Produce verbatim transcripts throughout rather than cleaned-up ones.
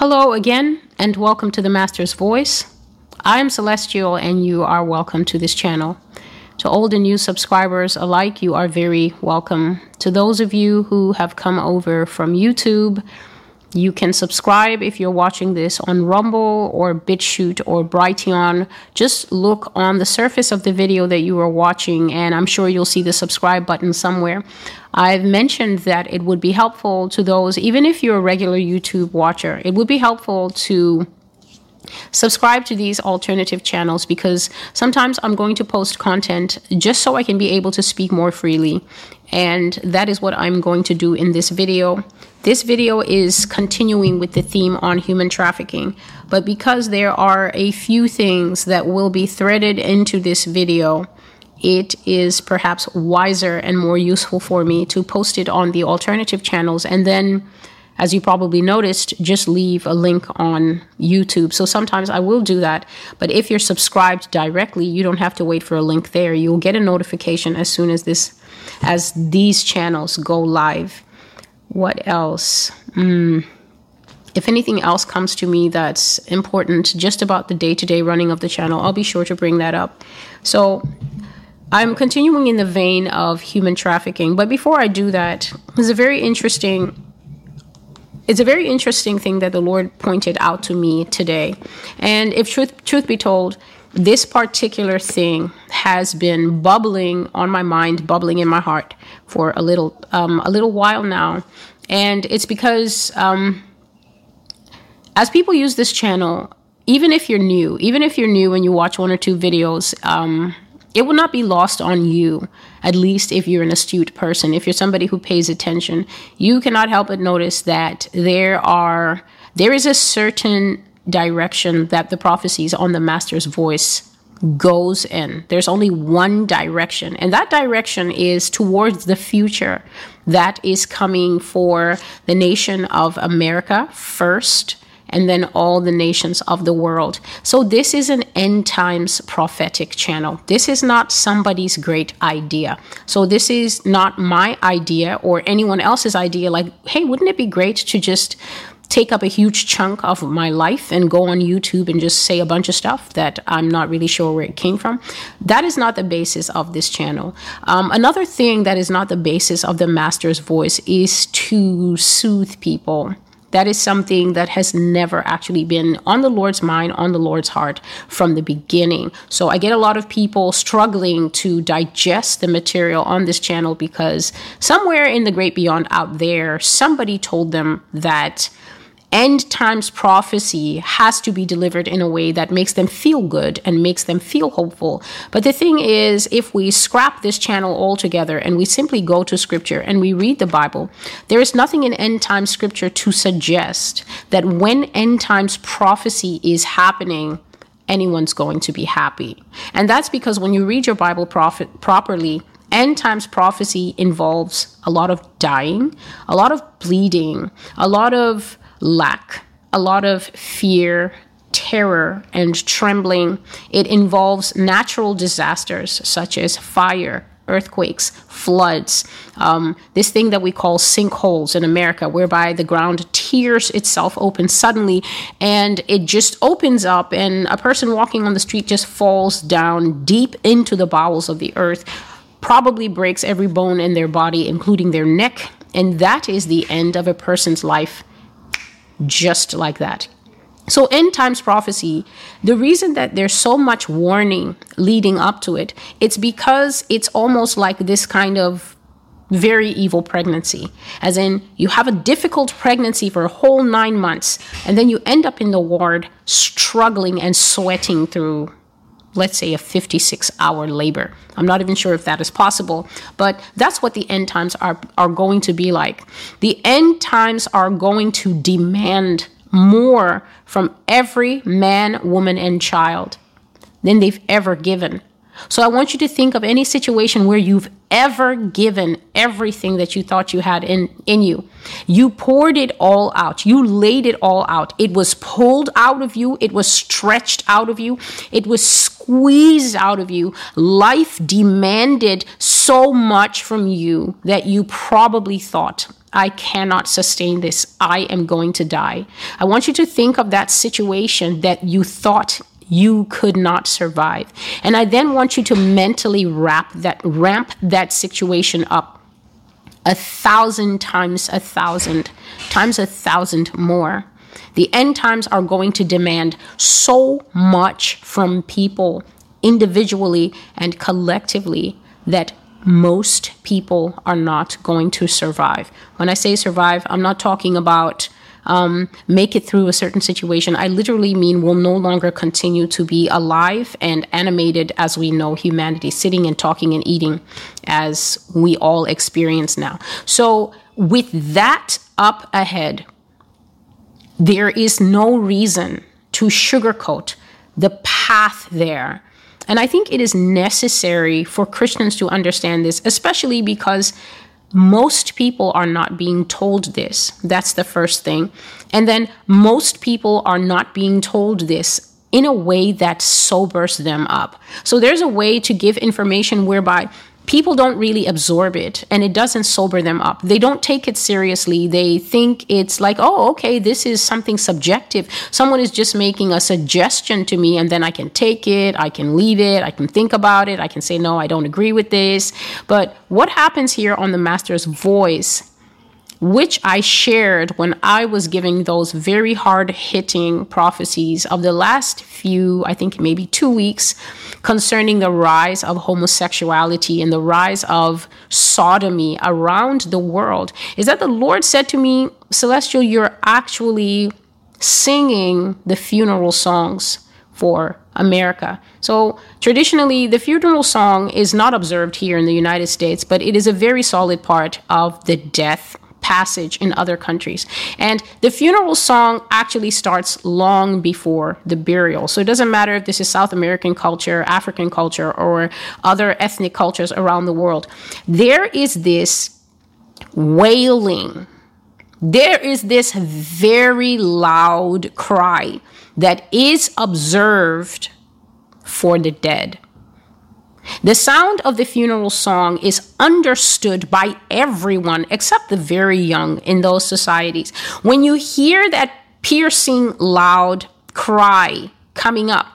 Hello again, and welcome to the Master's Voice. I am Celestial, and you are welcome to this channel. To old and new subscribers alike, you are very welcome. To those of you who have come over from YouTube, you can subscribe if you're watching this on Rumble or BitChute or Brighteon. Just look on the surface of the video that you are watching, and I'm sure you'll see the subscribe button somewhere. I've mentioned that it would be helpful to those, even if you're a regular YouTube watcher, it would be helpful to subscribe to these alternative channels, because sometimes I'm going to post content just so I can be able to speak more freely. And that is what I'm going to do in this video. This video is continuing with the theme on human trafficking, but because there are a few things that will be threaded into this video, it is perhaps wiser and more useful for me to post it on the alternative channels, and then, as you probably noticed, just leave a link on YouTube. So sometimes I will do that, but if you're subscribed directly, you don't have to wait for a link there. You'll get a notification as soon as this, as these channels go live. What else? Mm. If anything else comes to me that's important just about the day-to-day running of the channel, I'll be sure to bring that up. So I'm continuing in the vein of human trafficking, but before I do that, there's a very interesting... It's a very interesting thing that the Lord pointed out to me today. And if truth, truth be told, this particular thing has been bubbling on my mind, bubbling in my heart for a little, um, a little while now. And it's because um, as people use this channel, even if you're new, even if you're new and you watch one or two videos, um, it will not be lost on you, at least if you're an astute person, if you're somebody who pays attention. You cannot help but notice that there are there is a certain direction that the prophecies on the Master's Voice goes in. There's only one direction, and that direction is towards the future that is coming for the nation of America first, and then all the nations of the world. So this is an end times prophetic channel. This is not somebody's great idea. So this is not my idea or anyone else's idea, like, hey, wouldn't it be great to just take up a huge chunk of my life and go on YouTube and just say a bunch of stuff that I'm not really sure where it came from? That is not the basis of this channel. Um, another thing that is not the basis of the Master's Voice is to soothe people. That is something that has never actually been on the Lord's mind, on the Lord's heart from the beginning. So I get a lot of people struggling to digest the material on this channel because somewhere in the great beyond out there, somebody told them that end times prophecy has to be delivered in a way that makes them feel good and makes them feel hopeful. But the thing is, if we scrap this channel altogether and we simply go to scripture and we read the Bible, there is nothing in end time scripture to suggest that when end times prophecy is happening, anyone's going to be happy. And that's because when you read your Bible prophet properly, end times prophecy involves a lot of dying, a lot of bleeding, a lot of lack, a lot of fear, terror, and trembling. It involves natural disasters such as fire, earthquakes, floods, um, this thing that we call sinkholes in America, whereby the ground tears itself open suddenly, and it just opens up, and a person walking on the street just falls down deep into the bowels of the earth, probably breaks every bone in their body, including their neck, and that is the end of a person's life. Just like that. So end times prophecy, the reason that there's so much warning leading up to it, it's because it's almost like this kind of very evil pregnancy. As in, you have a difficult pregnancy for a whole nine months, and then you end up in the ward struggling and sweating through, let's say, a fifty-six hour labor. I'm not even sure if that is possible, but that's what the end times are, are going to be like. The end times are going to demand more from every man, woman, and child than they've ever given. So I want you to think of any situation where you've ever given everything that you thought you had in, in you. You poured it all out. You laid it all out. It was pulled out of you. It was stretched out of you. It was squeezed out of you. Life demanded so much from you that you probably thought I cannot sustain this. I am going to die. I want you to think of that situation that you thought you could not survive. And I then want you to mentally wrap that, ramp that situation up a thousand times, a thousand times, a thousand more. The end times are going to demand so much from people individually and collectively that most people are not going to survive. When I say survive, I'm not talking about um, make it through a certain situation. I literally mean we'll no longer continue to be alive and animated as we know humanity, sitting and talking and eating as we all experience now. So with that up ahead, there is no reason to sugarcoat the path there. And I think it is necessary for Christians to understand this, especially because most people are not being told this. That's the first thing. And then most people are not being told this in a way that sobers them up. So there's a way to give information whereby people don't really absorb it and it doesn't sober them up. They don't take it seriously. They think it's like, oh, okay, this is something subjective. Someone is just making a suggestion to me and then I can take it, I can leave it, I can think about it, I can say, no, I don't agree with this. But what happens here on the Master's Voice, which I shared when I was giving those very hard-hitting prophecies of the last few, I think maybe two weeks, concerning the rise of homosexuality and the rise of sodomy around the world, is that the Lord said to me, Celestial, you're actually singing the funeral songs for America. So traditionally, the funeral song is not observed here in the United States, but it is a very solid part of the death passage in other countries. And the funeral song actually starts long before the burial. So it doesn't matter if this is South American culture, African culture, or other ethnic cultures around the world. There is this wailing. There is this very loud cry that is observed for the dead. The sound of the funeral song is understood by everyone except the very young in those societies. When you hear that piercing loud cry coming up,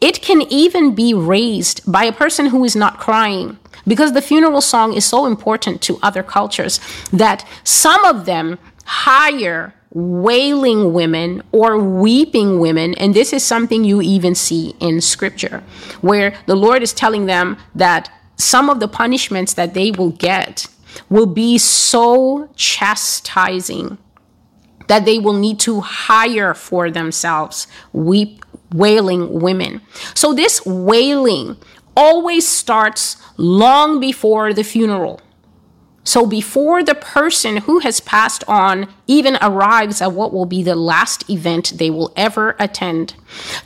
it can even be raised by a person who is not crying, because the funeral song is so important to other cultures that some of them hire wailing women or weeping women. And this is something you even see in scripture, where the Lord is telling them that some of the punishments that they will get will be so chastising that they will need to hire for themselves weep, wailing women. So this wailing always starts long before the funeral. So before the person who has passed on even arrives at what will be the last event they will ever attend,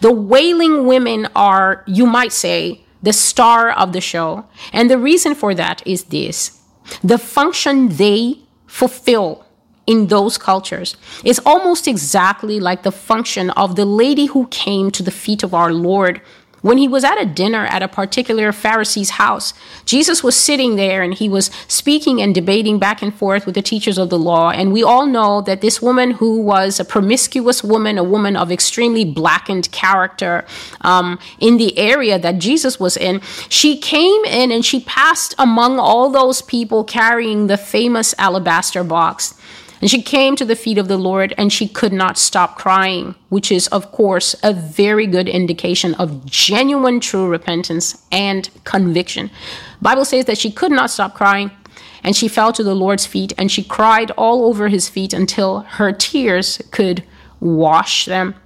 the wailing women are, you might say, the star of the show. And the reason for that is this: the function they fulfill in those cultures is almost exactly like the function of the lady who came to the feet of our Lord when he was at a dinner at a particular Pharisee's house. Jesus was sitting there and he was speaking and debating back and forth with the teachers of the law. And we all know that this woman, who was a promiscuous woman, a woman of extremely blackened character um, in the area that Jesus was in, she came in and she passed among all those people carrying the famous alabaster box. And she came to the feet of the Lord and she could not stop crying, which is, of course, a very good indication of genuine, true repentance and conviction. The Bible says that she could not stop crying and she fell to the Lord's feet and she cried all over his feet until her tears could wash them.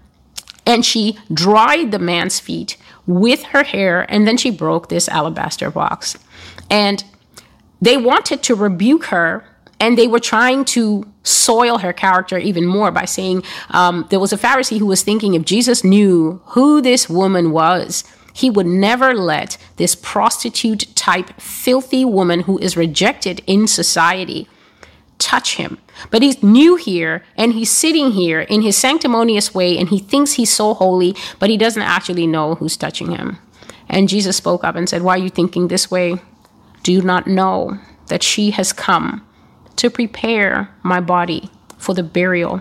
And she dried the man's feet with her hair, and then she broke this alabaster box. And they wanted to rebuke her, and they were trying to soil her character even more by saying, um, there was a Pharisee who was thinking, if Jesus knew who this woman was, he would never let this prostitute type filthy woman who is rejected in society touch him. But he's new here and he's sitting here in his sanctimonious way and he thinks he's so holy, but he doesn't actually know who's touching him. And Jesus spoke up and said, why are you thinking this way? Do you not know that she has come to prepare my body for the burial.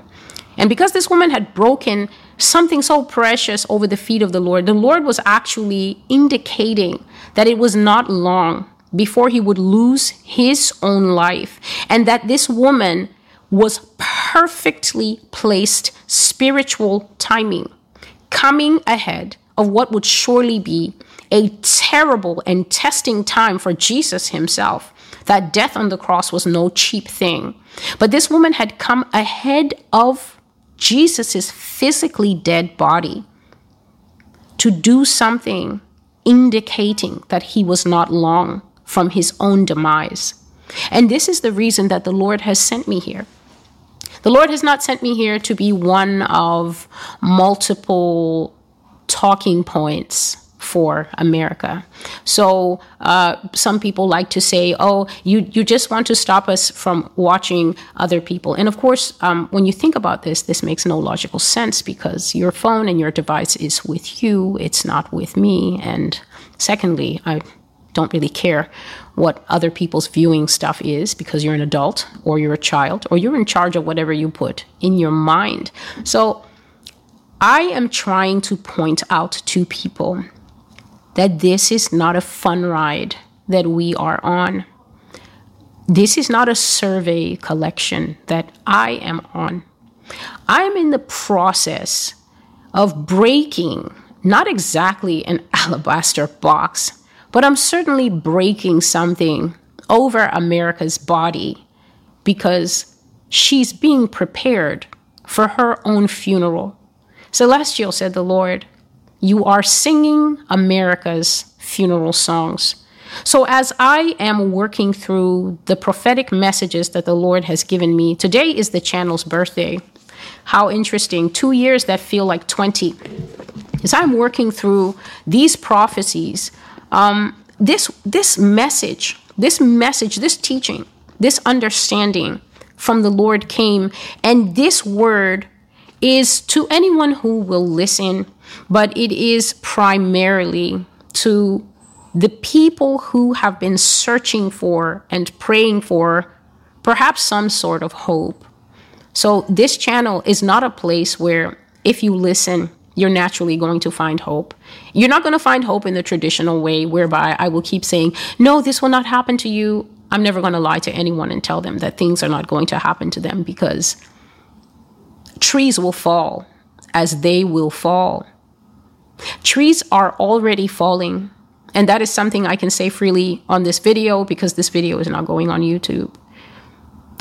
And because this woman had broken something so precious over the feet of the Lord, the Lord was actually indicating that it was not long before he would lose his own life, and that this woman was perfectly placed spiritual timing, coming ahead of what would surely be a terrible and testing time for Jesus himself. That death on the cross was no cheap thing. But this woman had come ahead of Jesus's physically dead body to do something indicating that he was not long from his own demise. And this is the reason that the Lord has sent me here. The Lord has not sent me here to be one of multiple talking points for America. So uh, some people like to say, oh, you, you just want to stop us from watching other people. And of course, um, when you think about this, this makes no logical sense, because your phone and your device is with you. It's not with me. And secondly, I don't really care what other people's viewing stuff is, because you're an adult or you're a child or you're in charge of whatever you put in your mind. So I am trying to point out to people that this is not a fun ride that we are on. This is not a survey collection that I am on. I'm in the process of breaking, not exactly an alabaster box, but I'm certainly breaking something over America's body, because she's being prepared for her own funeral. Celestial, said the Lord, you are singing America's funeral songs. So as I am working through the prophetic messages that the Lord has given me, today is the channel's birthday. How interesting. Two years that feel like twenty. As I'm working through these prophecies, um, this, this message, this message, this teaching, this understanding from the Lord came, and this word is to anyone who will listen, but it is primarily to the people who have been searching for and praying for perhaps some sort of hope. So this channel is not a place where if you listen, you're naturally going to find hope. You're not going to find hope in the traditional way, whereby I will keep saying, no, this will not happen to you. I'm never going to lie to anyone and tell them that things are not going to happen to them, because trees will fall as they will fall. Trees are already falling. And that is something I can say freely on this video, because this video is not going on YouTube.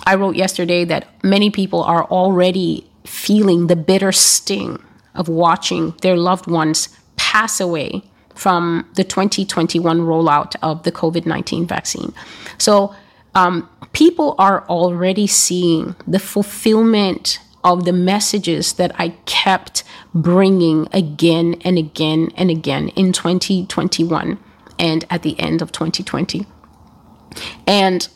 I wrote yesterday that many people are already feeling the bitter sting of watching their loved ones pass away from the twenty twenty-one rollout of the covid nineteen vaccine. So um, people are already seeing the fulfillment of the messages that I kept bringing again and again and again in twenty twenty-one and at the end of twenty twenty. And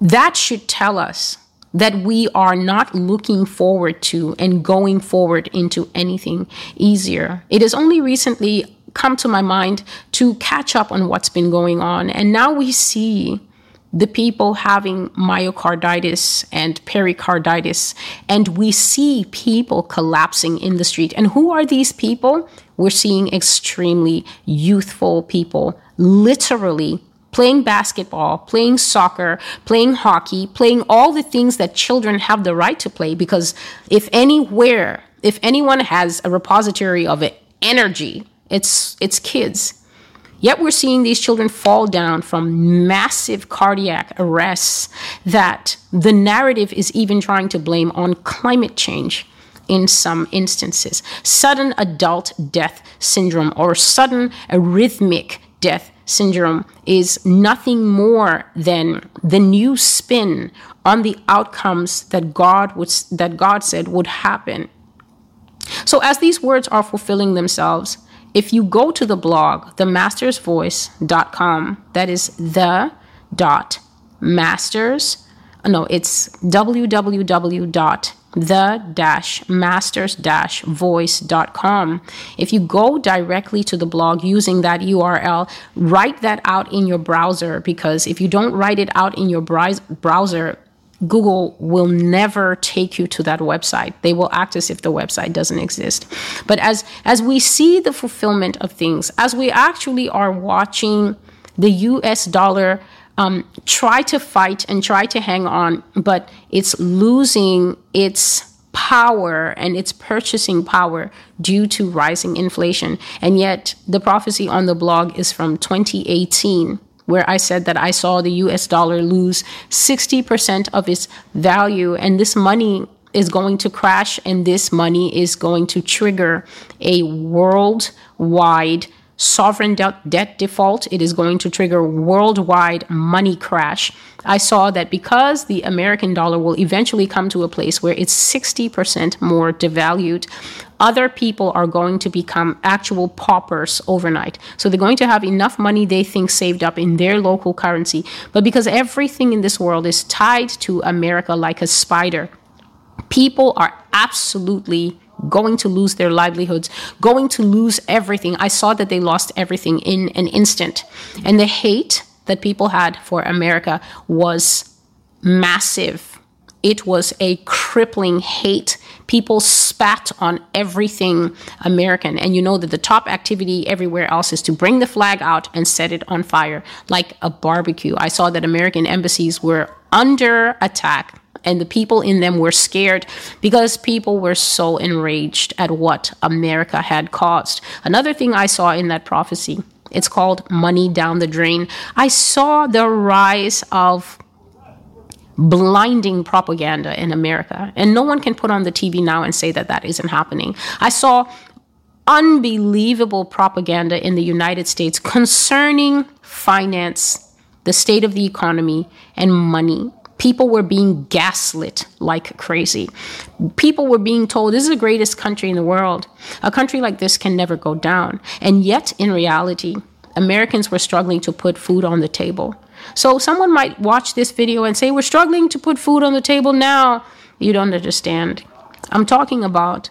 that should tell us that we are not looking forward to and going forward into anything easier. It has only recently come to my mind to catch up on what's been going on. And now we see the people having myocarditis and pericarditis, and we see people collapsing in the street. And who are these people? We're seeing extremely youthful people, literally playing basketball, playing soccer, playing hockey, playing all the things that children have the right to play, because if anywhere, if anyone has a repository of energy, it's it's kids. Yet we're seeing these children fall down from massive cardiac arrests that the narrative is even trying to blame on climate change in some instances. Sudden adult death syndrome or sudden arrhythmic death syndrome is nothing more than the new spin on the outcomes that God would, that God said would happen. So as these words are fulfilling themselves, if you go to the blog, the masters voice dot com, that is the dot masters, no, it's www dot the dash masters dash voice dot com. If you go directly to the blog using that U R L, write that out in your browser, because if you don't write it out in your browser, Google will never take you to that website. They will act as if the website doesn't exist. But as, as we see the fulfillment of things, as we actually are watching the U S dollar um, try to fight and try to hang on, but it's losing its power and its purchasing power due to rising inflation. And yet the prophecy on the blog is from twenty eighteen. Where I said that I saw the U S dollar lose sixty percent of its value, and this money is going to crash, and this money is going to trigger a worldwide sovereign de- debt default. It is going to trigger worldwide money crash. I saw that because the American dollar will eventually come to a place where it's sixty percent more devalued, other people are going to become actual paupers overnight. So they're going to have enough money they think saved up in their local currency. But because everything in this world is tied to America like a spider, people are absolutely going to lose their livelihoods, going to lose everything. I saw that they lost everything in an instant. And the hate that people had for America was massive. It was a crippling hate. People spat on everything American. And you know that the top activity everywhere else is to bring the flag out and set it on fire like a barbecue. I saw that American embassies were under attack. And the people in them were scared because people were so enraged at what America had caused. Another thing I saw in that prophecy, it's called money down the drain. I saw the rise of blinding propaganda in America. And no one can put on the T V now and say that that isn't happening. I saw unbelievable propaganda in the United States concerning finance, the state of the economy, and money. People were being gaslit like crazy. People were being told this is the greatest country in the world. A country like this can never go down. And yet, in reality, Americans were struggling to put food on the table. So someone might watch this video and say, we're struggling to put food on the table now. You don't understand. I'm talking about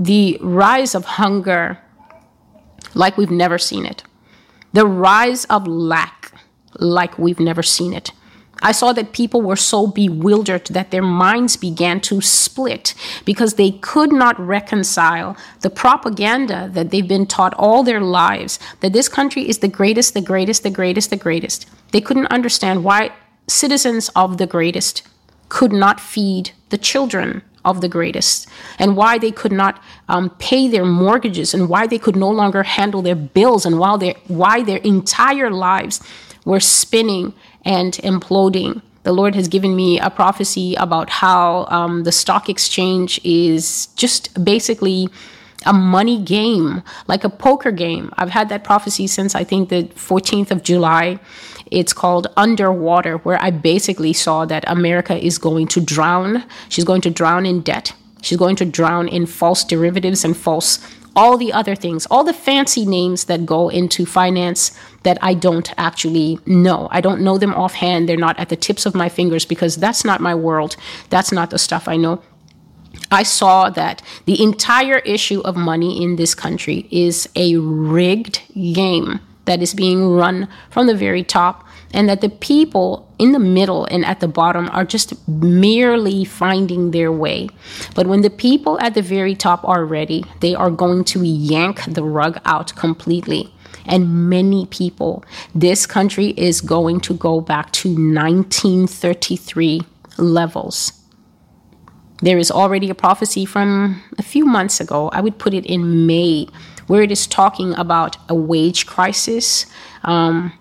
the rise of hunger like we've never seen it. The rise of lack like we've never seen it. I saw that people were so bewildered that their minds began to split because they could not reconcile the propaganda that they've been taught all their lives, that this country is the greatest, the greatest, the greatest, the greatest. They couldn't understand why citizens of the greatest could not feed the children of the greatest, and why they could not um, pay their mortgages, and why they could no longer handle their bills, and while they, why their entire lives were spinning and imploding. The Lord has given me a prophecy about how um, the stock exchange is just basically a money game, like a poker game. I've had that prophecy since I think the fourteenth of July. It's called Underwater, where I basically saw that America is going to drown. She's going to drown in debt. She's going to drown in false derivatives and false all the other things, all the fancy names that go into finance that I don't actually know. I don't know them offhand. They're not at the tips of my fingers because that's not my world. That's not the stuff I know. I saw that the entire issue of money in this country is a rigged game that is being run from the very top, and that the people in the middle and at the bottom are just merely finding their way. But when the people at the very top are ready, they are going to yank the rug out completely. And many people, this country is going to go back to nineteen thirty-three levels. There is already a prophecy from a few months ago, I would put it in May, where it is talking about a wage crisis, um,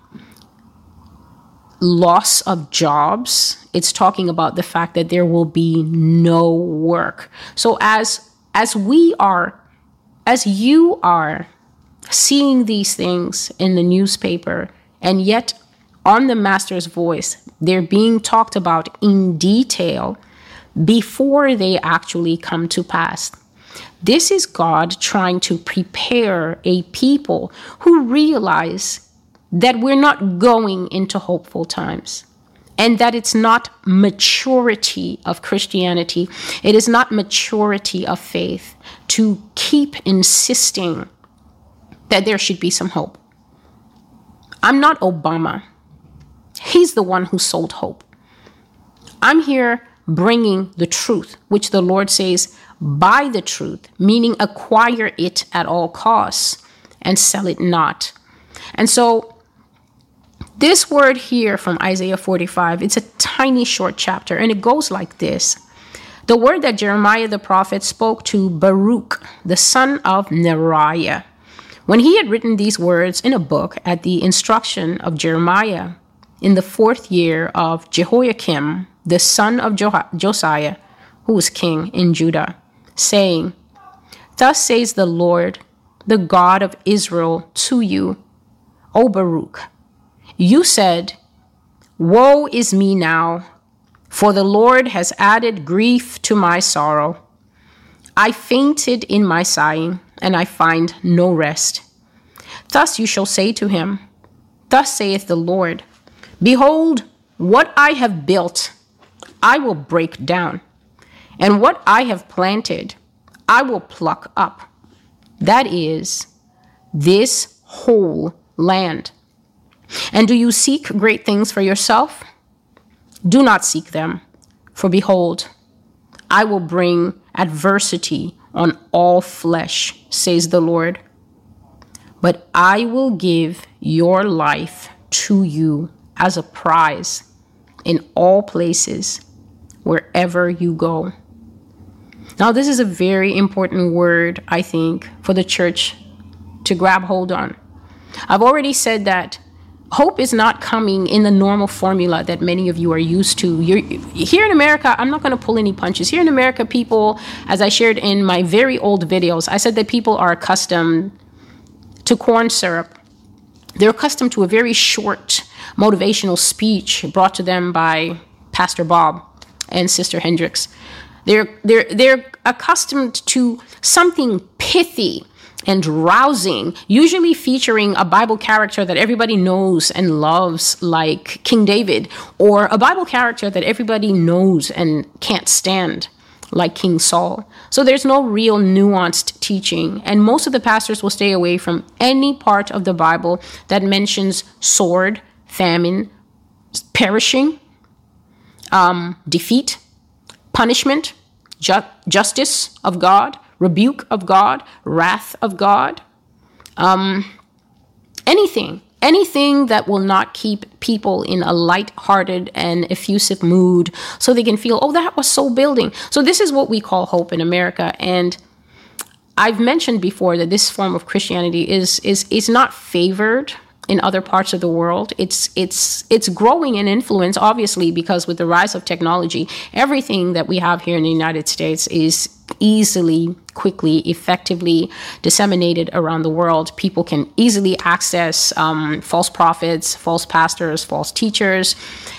loss of jobs. It's talking about the fact that there will be no work. So as as we are, as you are seeing these things in the newspaper, and yet on the Master's Voice, they're being talked about in detail before they actually come to pass. This is God trying to prepare a people who realize that we're not going into hopeful times. and that it's not maturity of Christianity. It is not maturity of faith to keep insisting that there should be some hope. I'm not Obama. He's the one who sold hope. I'm here bringing the truth, which the Lord says, buy the truth, meaning acquire it at all costs and sell it not. And so this word here from Isaiah forty-five, it's a tiny short chapter, and it goes like this. The word that Jeremiah the prophet spoke to Baruch, the son of Neriah, when he had written these words in a book at the instruction of Jeremiah in the fourth year of Jehoiakim, the son of Jo- Josiah, who was king in Judah, saying, Thus says the Lord, the God of Israel, to you, O Baruch. You said, Woe is me now, for the Lord has added grief to my sorrow. I fainted in my sighing, and I find no rest. Thus you shall say to him, Thus saith the Lord, Behold, what I have built, I will break down, and what I have planted, I will pluck up. That is, this whole land. And do you seek great things for yourself? Do not seek them, for behold, I will bring adversity on all flesh, says the Lord. But I will give your life to you as a prize in all places, wherever you go. Now, this is a very important word, I think, for the church to grab hold on. I've already said that hope is not coming in the normal formula that many of you are used to. You're, here in America, I'm not going to pull any punches. Here in America, people, as I shared in my very old videos, I said that people are accustomed to corn syrup. They're accustomed to a very short motivational speech brought to them by Pastor Bob and Sister Hendricks. They're, they're, they're accustomed to something pithy and rousing, usually featuring a Bible character that everybody knows and loves, like King David, or a Bible character that everybody knows and can't stand, like King Saul. So there's no real nuanced teaching, and most of the pastors will stay away from any part of the Bible that mentions sword, famine, perishing, um, defeat, punishment, ju- justice of God, rebuke of God, wrath of God, um, anything, anything that will not keep people in a light-hearted and effusive mood so they can feel, oh, that was soul building. So this is what we call hope in America. And I've mentioned before that this form of Christianity is is is not favored in other parts of the world. It's it's it's growing in influence, obviously, because with the rise of technology, everything that we have here in the United States is easily, quickly, effectively disseminated around the world. People can easily access um, false prophets, false pastors, false teachers.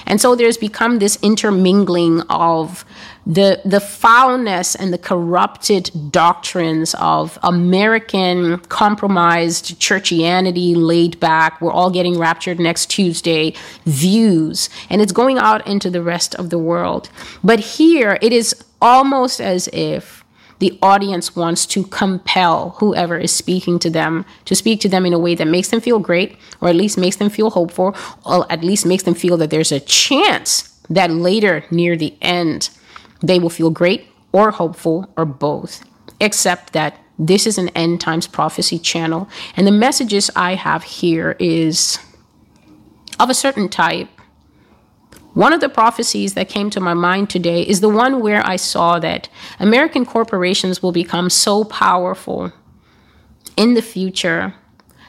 And so there's become this intermingling of the the foulness and the corrupted doctrines of American compromised churchianity, laid back, we're all getting raptured next Tuesday views. And it's going out into the rest of the world. But here it is almost as if the audience wants to compel whoever is speaking to them to speak to them in a way that makes them feel great, or at least makes them feel hopeful, or at least makes them feel that there's a chance that later, near the end, they will feel great or hopeful or both. Except that this is an end times prophecy channel, and the messages I have here is of a certain type. One of the prophecies that came to my mind today is the one where I saw that American corporations will become so powerful in the future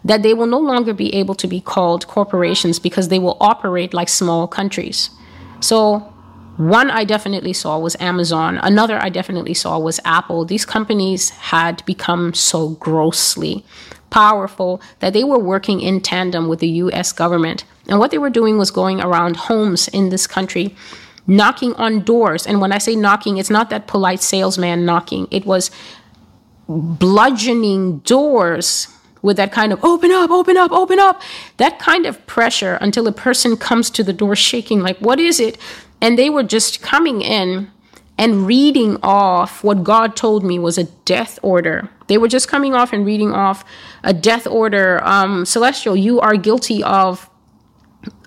that they will no longer be able to be called corporations because they will operate like small countries. So one I definitely saw was Amazon. Another I definitely saw was Apple. These companies had become so grossly powerful that they were working in tandem with the U S government. And what they were doing was going around homes in this country, knocking on doors. And when I say knocking, it's not that polite salesman knocking. It was bludgeoning doors with that kind of open up, open up, open up, that kind of pressure until a person comes to the door shaking, like, what is it? And they were just coming in and reading off what God told me was a death order. They were just coming off and reading off a death order. Um, Celestial, you are guilty of,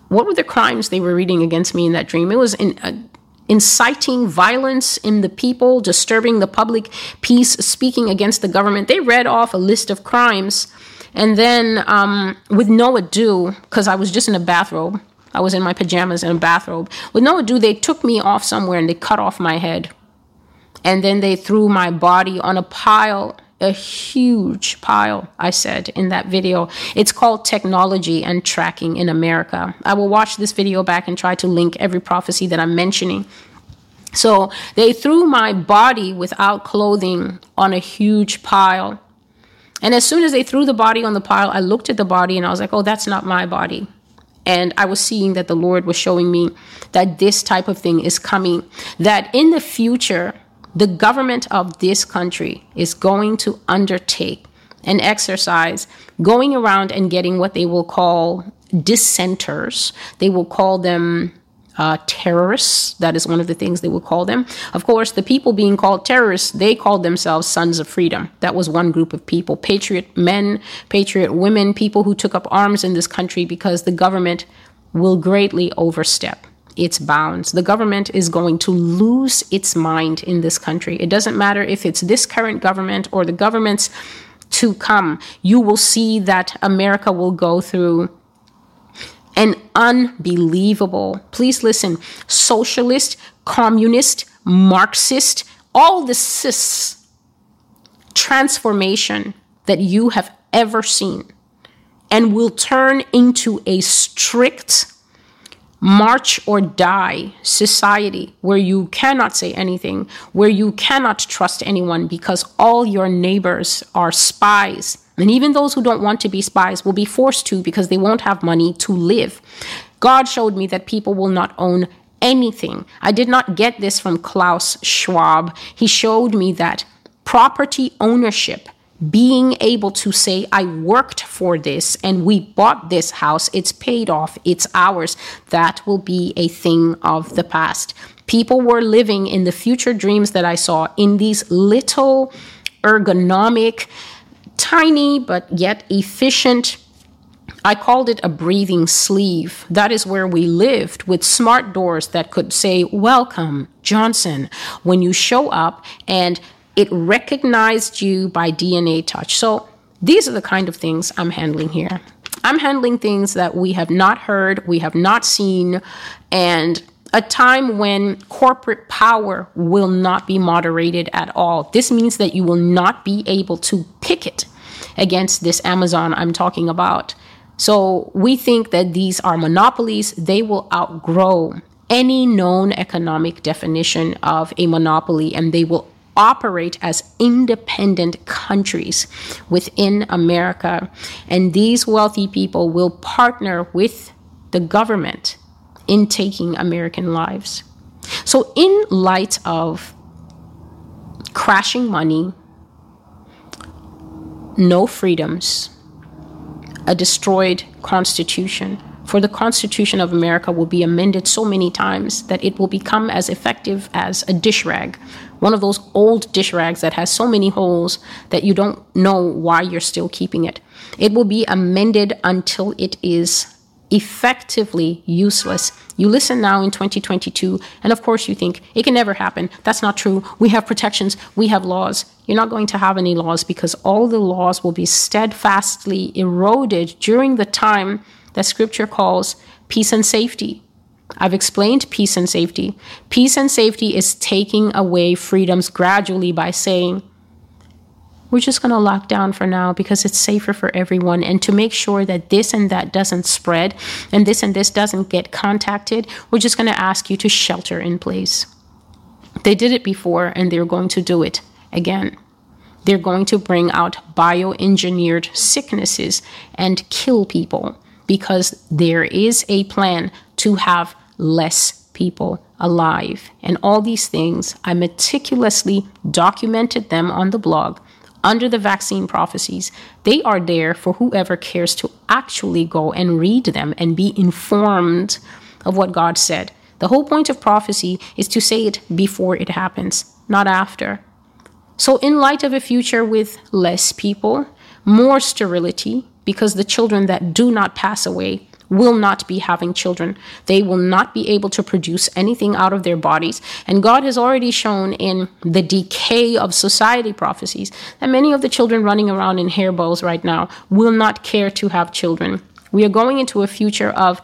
what were the crimes they were reading against me in that dream? It was in, uh, inciting violence in the people, disturbing the public peace, speaking against the government. They read off a list of crimes. And then um, with no ado, because I was just in a bathrobe, I was in my pajamas and a bathrobe. With no ado, they took me off somewhere and they cut off my head. And then they threw my body on a pile, a huge pile, I said in that video. It's called Technology and Tracking in America. I will watch this video back and try to link every prophecy that I'm mentioning. So they threw my body without clothing on a huge pile. And as soon as they threw the body on the pile, I looked at the body and I was like, oh, that's not my body. And I was seeing that the Lord was showing me that this type of thing is coming, that in the future, the government of this country is going to undertake an exercise going around and getting what they will call dissenters. They will call them uh, terrorists. That is one of the things they will call them. Of course, the people being called terrorists, they called themselves Sons of Freedom. That was one group of people, patriot men, patriot women, people who took up arms in this country because the government will greatly overstep its bounds. The government is going to lose its mind in this country. It doesn't matter if it's this current government or the governments to come. You will see that America will go through an unbelievable, please listen, socialist, communist, Marxist, all the cis transformation that you have ever seen, and will turn into a strict march or die society where you cannot say anything, where you cannot trust anyone because all your neighbors are spies. And even those who don't want to be spies will be forced to because they won't have money to live. God showed me that people will not own anything. I did not get this from Klaus Schwab. He showed me that property ownership, being able to say, I worked for this and we bought this house, it's paid off, it's ours, that will be a thing of the past. People were living in the future dreams that I saw in these little ergonomic, tiny, but yet efficient, I called it a breathing sleeve. That is where we lived, with smart doors that could say, welcome, Johnson, when you show up, and it recognized you by D N A touch. So these are the kind of things I'm handling here. I'm handling things that we have not heard, we have not seen, and a time when corporate power will not be moderated at all. This means that you will not be able to picket against this Amazon I'm talking about. So we think that these are monopolies. They will outgrow any known economic definition of a monopoly, and they will operate as independent countries within America. And these wealthy people will partner with the government in taking American lives. So in light of crashing money, no freedoms, a destroyed constitution, for the Constitution of America will be amended so many times that it will become as effective as a dish rag, one of those old dish rags that has so many holes that you don't know why you're still keeping it. It will be amended until it is effectively useless. You listen now in twenty twenty-two, and of course you think, it can never happen. That's not true. We have protections. We have laws. You're not going to have any laws because all the laws will be steadfastly eroded during the time that scripture calls peace and safety. I've explained peace and safety. Peace and safety is taking away freedoms gradually by saying, we're just going to lock down for now because it's safer for everyone. And to make sure that this and that doesn't spread and this and this doesn't get contacted, we're just going to ask you to shelter in place. They did it before and they're going to do it again. They're going to bring out bioengineered sicknesses and kill people, because there is a plan to have less people alive. And all these things, I meticulously documented them on the blog under the vaccine prophecies, they are there for whoever cares to actually go and read them and be informed of what God said. The whole point of prophecy is to say it before it happens, not after. So in light of a future with less people, more sterility, because the children that do not pass away will not be having children. They will not be able to produce anything out of their bodies. And God has already shown in the decay of society prophecies that many of the children running around in hair bows right now will not care to have children. We are going into a future of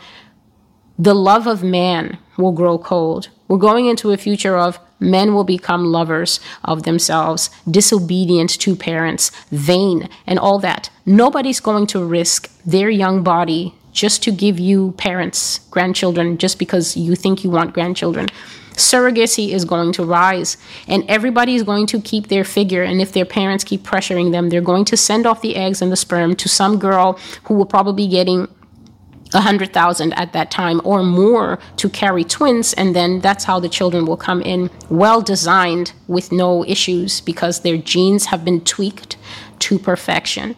the love of man will grow cold. We're going into a future of men will become lovers of themselves, disobedient to parents, vain, and all that. Nobody's going to risk their young body just to give you parents, grandchildren, just because you think you want grandchildren. Surrogacy is going to rise, and everybody is going to keep their figure, and if their parents keep pressuring them, they're going to send off the eggs and the sperm to some girl who will probably be getting one hundred thousand at that time or more to carry twins, and then that's how the children will come in, well designed with no issues because their genes have been tweaked to perfection.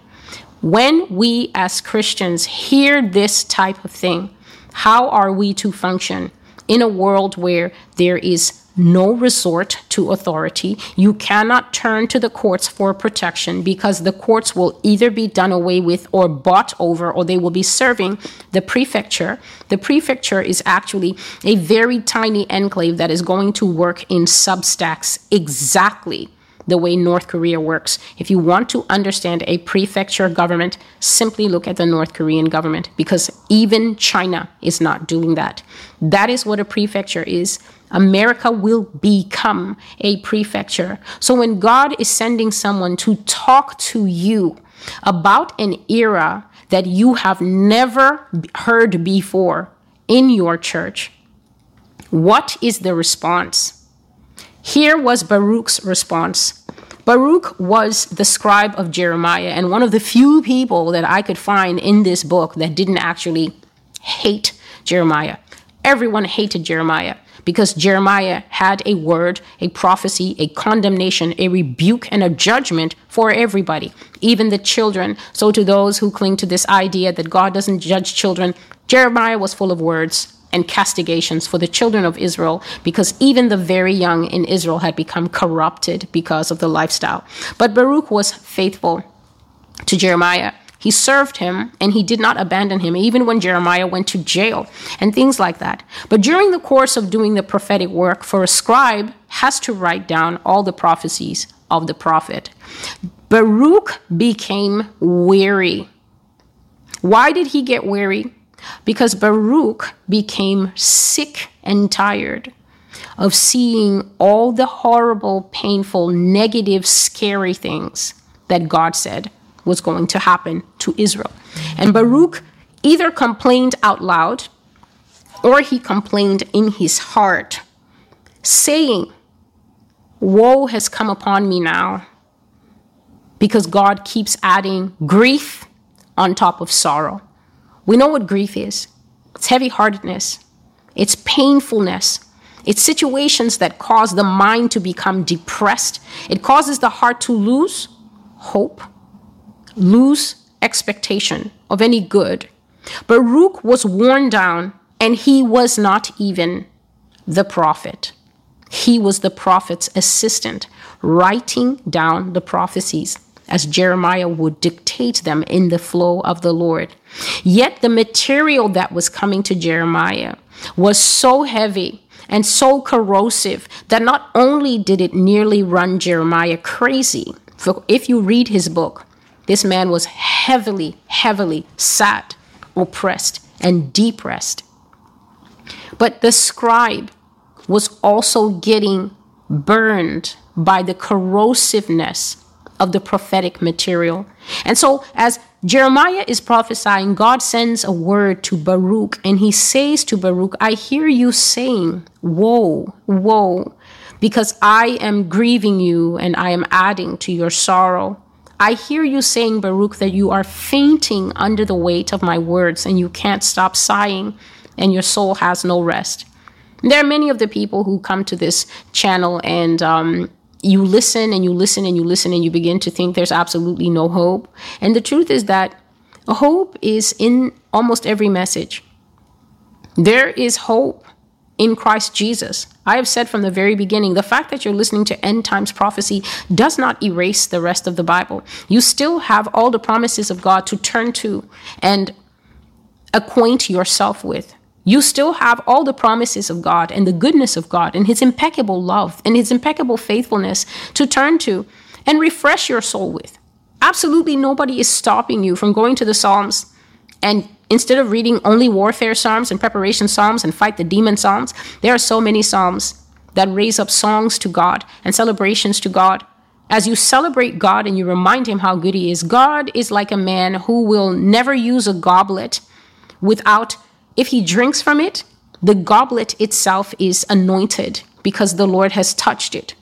When we as Christians hear this type of thing, how are we to function in a world where there is no resort to authority? You cannot turn to the courts for protection because the courts will either be done away with or bought over, or they will be serving the prefecture. The prefecture is actually a very tiny enclave that is going to work in Substacks exactly the way North Korea works. If you want to understand a prefecture government, simply look at the North Korean government, because even China is not doing that. That is what a prefecture is. America will become a prefecture. So when God is sending someone to talk to you about an era that you have never heard before in your church, what is the response? Here was Baruch's response. Baruch was the scribe of Jeremiah, and one of the few people that I could find in this book that didn't actually hate Jeremiah. Everyone hated Jeremiah, because Jeremiah had a word, a prophecy, a condemnation, a rebuke, and a judgment for everybody, even the children. So to those who cling to this idea that God doesn't judge children, Jeremiah was full of words and castigations for the children of Israel, because even the very young in Israel had become corrupted because of the lifestyle. But Baruch was faithful to Jeremiah. He served him, and he did not abandon him, even when Jeremiah went to jail and things like that. But during the course of doing the prophetic work, for a scribe has to write down all the prophecies of the prophet. Baruch became weary. Why did he get weary? Because Baruch became sick and tired of seeing all the horrible, painful, negative, scary things that God said was going to happen to Israel. And Baruch either complained out loud or he complained in his heart, saying, "Woe has come upon me now," because God keeps adding grief on top of sorrow. We know what grief is. It's heavy-heartedness. It's painfulness. It's situations that cause the mind to become depressed. It causes the heart to lose hope, lose expectation of any good. Baruch was worn down, and he was not even the prophet. He was the prophet's assistant, writing down the prophecies as Jeremiah would dictate them in the flow of the Lord. Yet the material that was coming to Jeremiah was so heavy and so corrosive that not only did it nearly run Jeremiah crazy. So if you read his book, this man was heavily, heavily sad, oppressed, and depressed. But the scribe was also getting burned by the corrosiveness of the prophetic material. And so as Jeremiah is prophesying, God sends a word to Baruch, and he says to Baruch, "I hear you saying, woe, woe, because I am grieving you and I am adding to your sorrow. I hear you saying, Baruch, that you are fainting under the weight of my words, and you can't stop sighing, and your soul has no rest." And there are many of the people who come to this channel and um, you listen and you listen and you listen and you begin to think there's absolutely no hope. And the truth is that hope is in almost every message. There is hope in Christ Jesus. I have said from the very beginning, the fact that you're listening to end times prophecy does not erase the rest of the Bible. You still have all the promises of God to turn to and acquaint yourself with. You still have all the promises of God and the goodness of God and his impeccable love and his impeccable faithfulness to turn to and refresh your soul with. Absolutely nobody is stopping you from going to the Psalms and instead of reading only warfare Psalms and preparation Psalms and fight the demon Psalms, there are so many Psalms that raise up songs to God and celebrations to God. As you celebrate God and you remind him how good he is, God is like a man who will never use a goblet without. If he drinks from it, the goblet itself is anointed because the Lord has touched it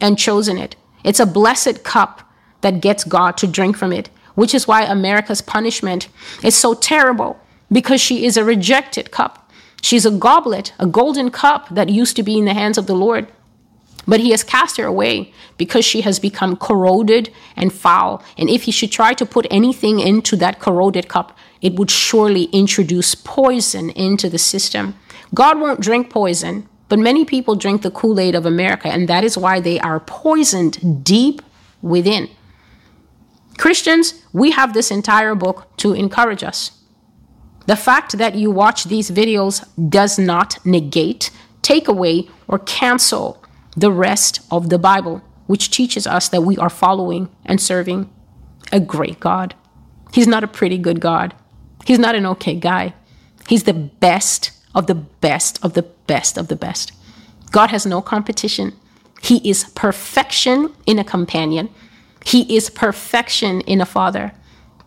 and chosen it. It's a blessed cup that gets God to drink from it, which is why America's punishment is so terrible, because she is a rejected cup. She's a goblet, a golden cup that used to be in the hands of the Lord, but he has cast her away because she has become corroded and foul. And if he should try to put anything into that corroded cup, it would surely introduce poison into the system. God won't drink poison, but many people drink the Kool-Aid of America, and that is why they are poisoned deep within. Christians, we have this entire book to encourage us. The fact that you watch these videos does not negate, take away, or cancel the rest of the Bible, which teaches us that we are following and serving a great God. He's not a pretty good God. He's not an okay guy. He's the best of the best of the best of the best. God has no competition. He is perfection in a companion. He is perfection in a father.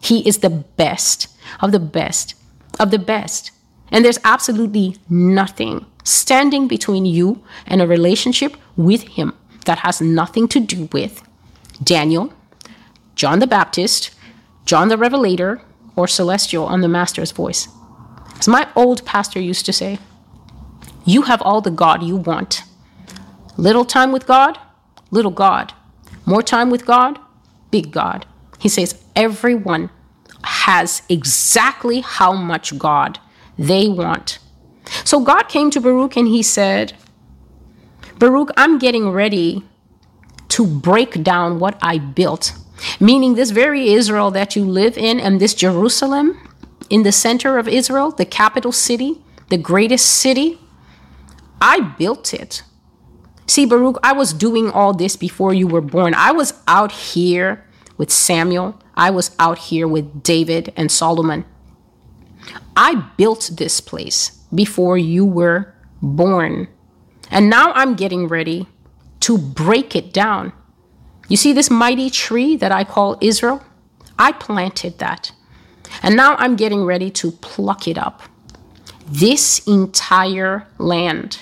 He is the best of the best of the best. And there's absolutely nothing standing between you and a relationship with him that has nothing to do with Daniel, John the Baptist, John the Revelator, or Celestial on the Master's Voice. As my old pastor used to say, you have all the God you want. Little time with God, little God. More time with God, big God. He says everyone has exactly how much God they want. So God came to Baruch and he said, Baruch, I'm getting ready to break down what I built. Meaning this very Israel that you live in and this Jerusalem in the center of Israel, the capital city, the greatest city, I built it. See, Baruch, I was doing all this before you were born. I was out here with Samuel. I was out here with David and Solomon. I built this place before you were born. And now I'm getting ready to break it down. You see this mighty tree that I call Israel? I planted that. And now I'm getting ready to pluck it up. This entire land.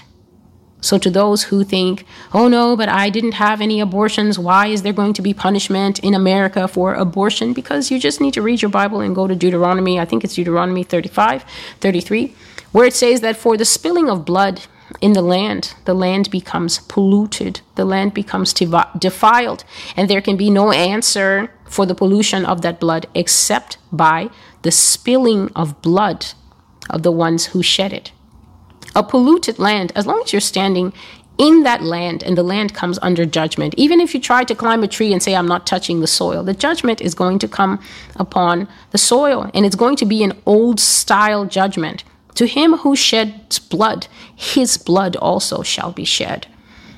So to those who think, oh no, but I didn't have any abortions. Why is there going to be punishment in America for abortion? Because you just need to read your Bible and go to Deuteronomy. I think it's Deuteronomy thirty-five, thirty-three, where it says that for the spilling of blood in the land, the land becomes polluted, the land becomes defiled, and there can be no answer for the pollution of that blood except by the spilling of blood of the ones who shed it. A polluted land, as long as you're standing in that land and the land comes under judgment, even if you try to climb a tree and say, I'm not touching the soil, the judgment is going to come upon the soil, and it's going to be an old-style judgment. To him who sheds blood, his blood also shall be shed.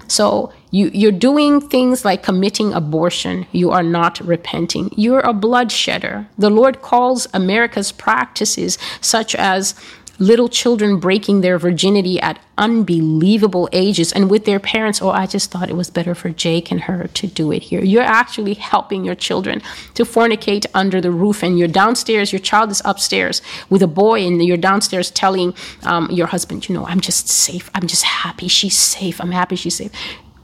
So you, you're doing things like committing abortion. You are not repenting. You're a blood shedder. The Lord calls America's practices such as little children breaking their virginity at unbelievable ages and with their parents, oh, I just thought it was better for Jake and her to do it here. You're actually helping your children to fornicate under the roof, and you're downstairs, your child is upstairs with a boy, and you're downstairs telling um, your husband, you know, I'm just safe. I'm just happy she's safe. I'm happy she's safe.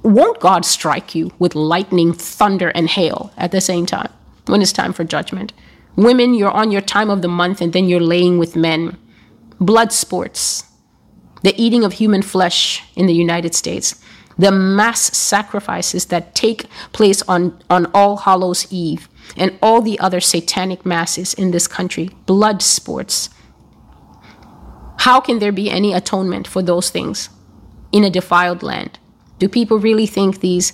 Won't God strike you with lightning, thunder, and hail at the same time when it's time for judgment? Women, you're on your time of the month, and then you're laying with men. Blood sports, the eating of human flesh in the United States. the mass sacrifices that take place on, on All Hallows Eve and all the other satanic masses in this country, blood sports. How can there be any atonement for those things in a defiled land? Do people really think these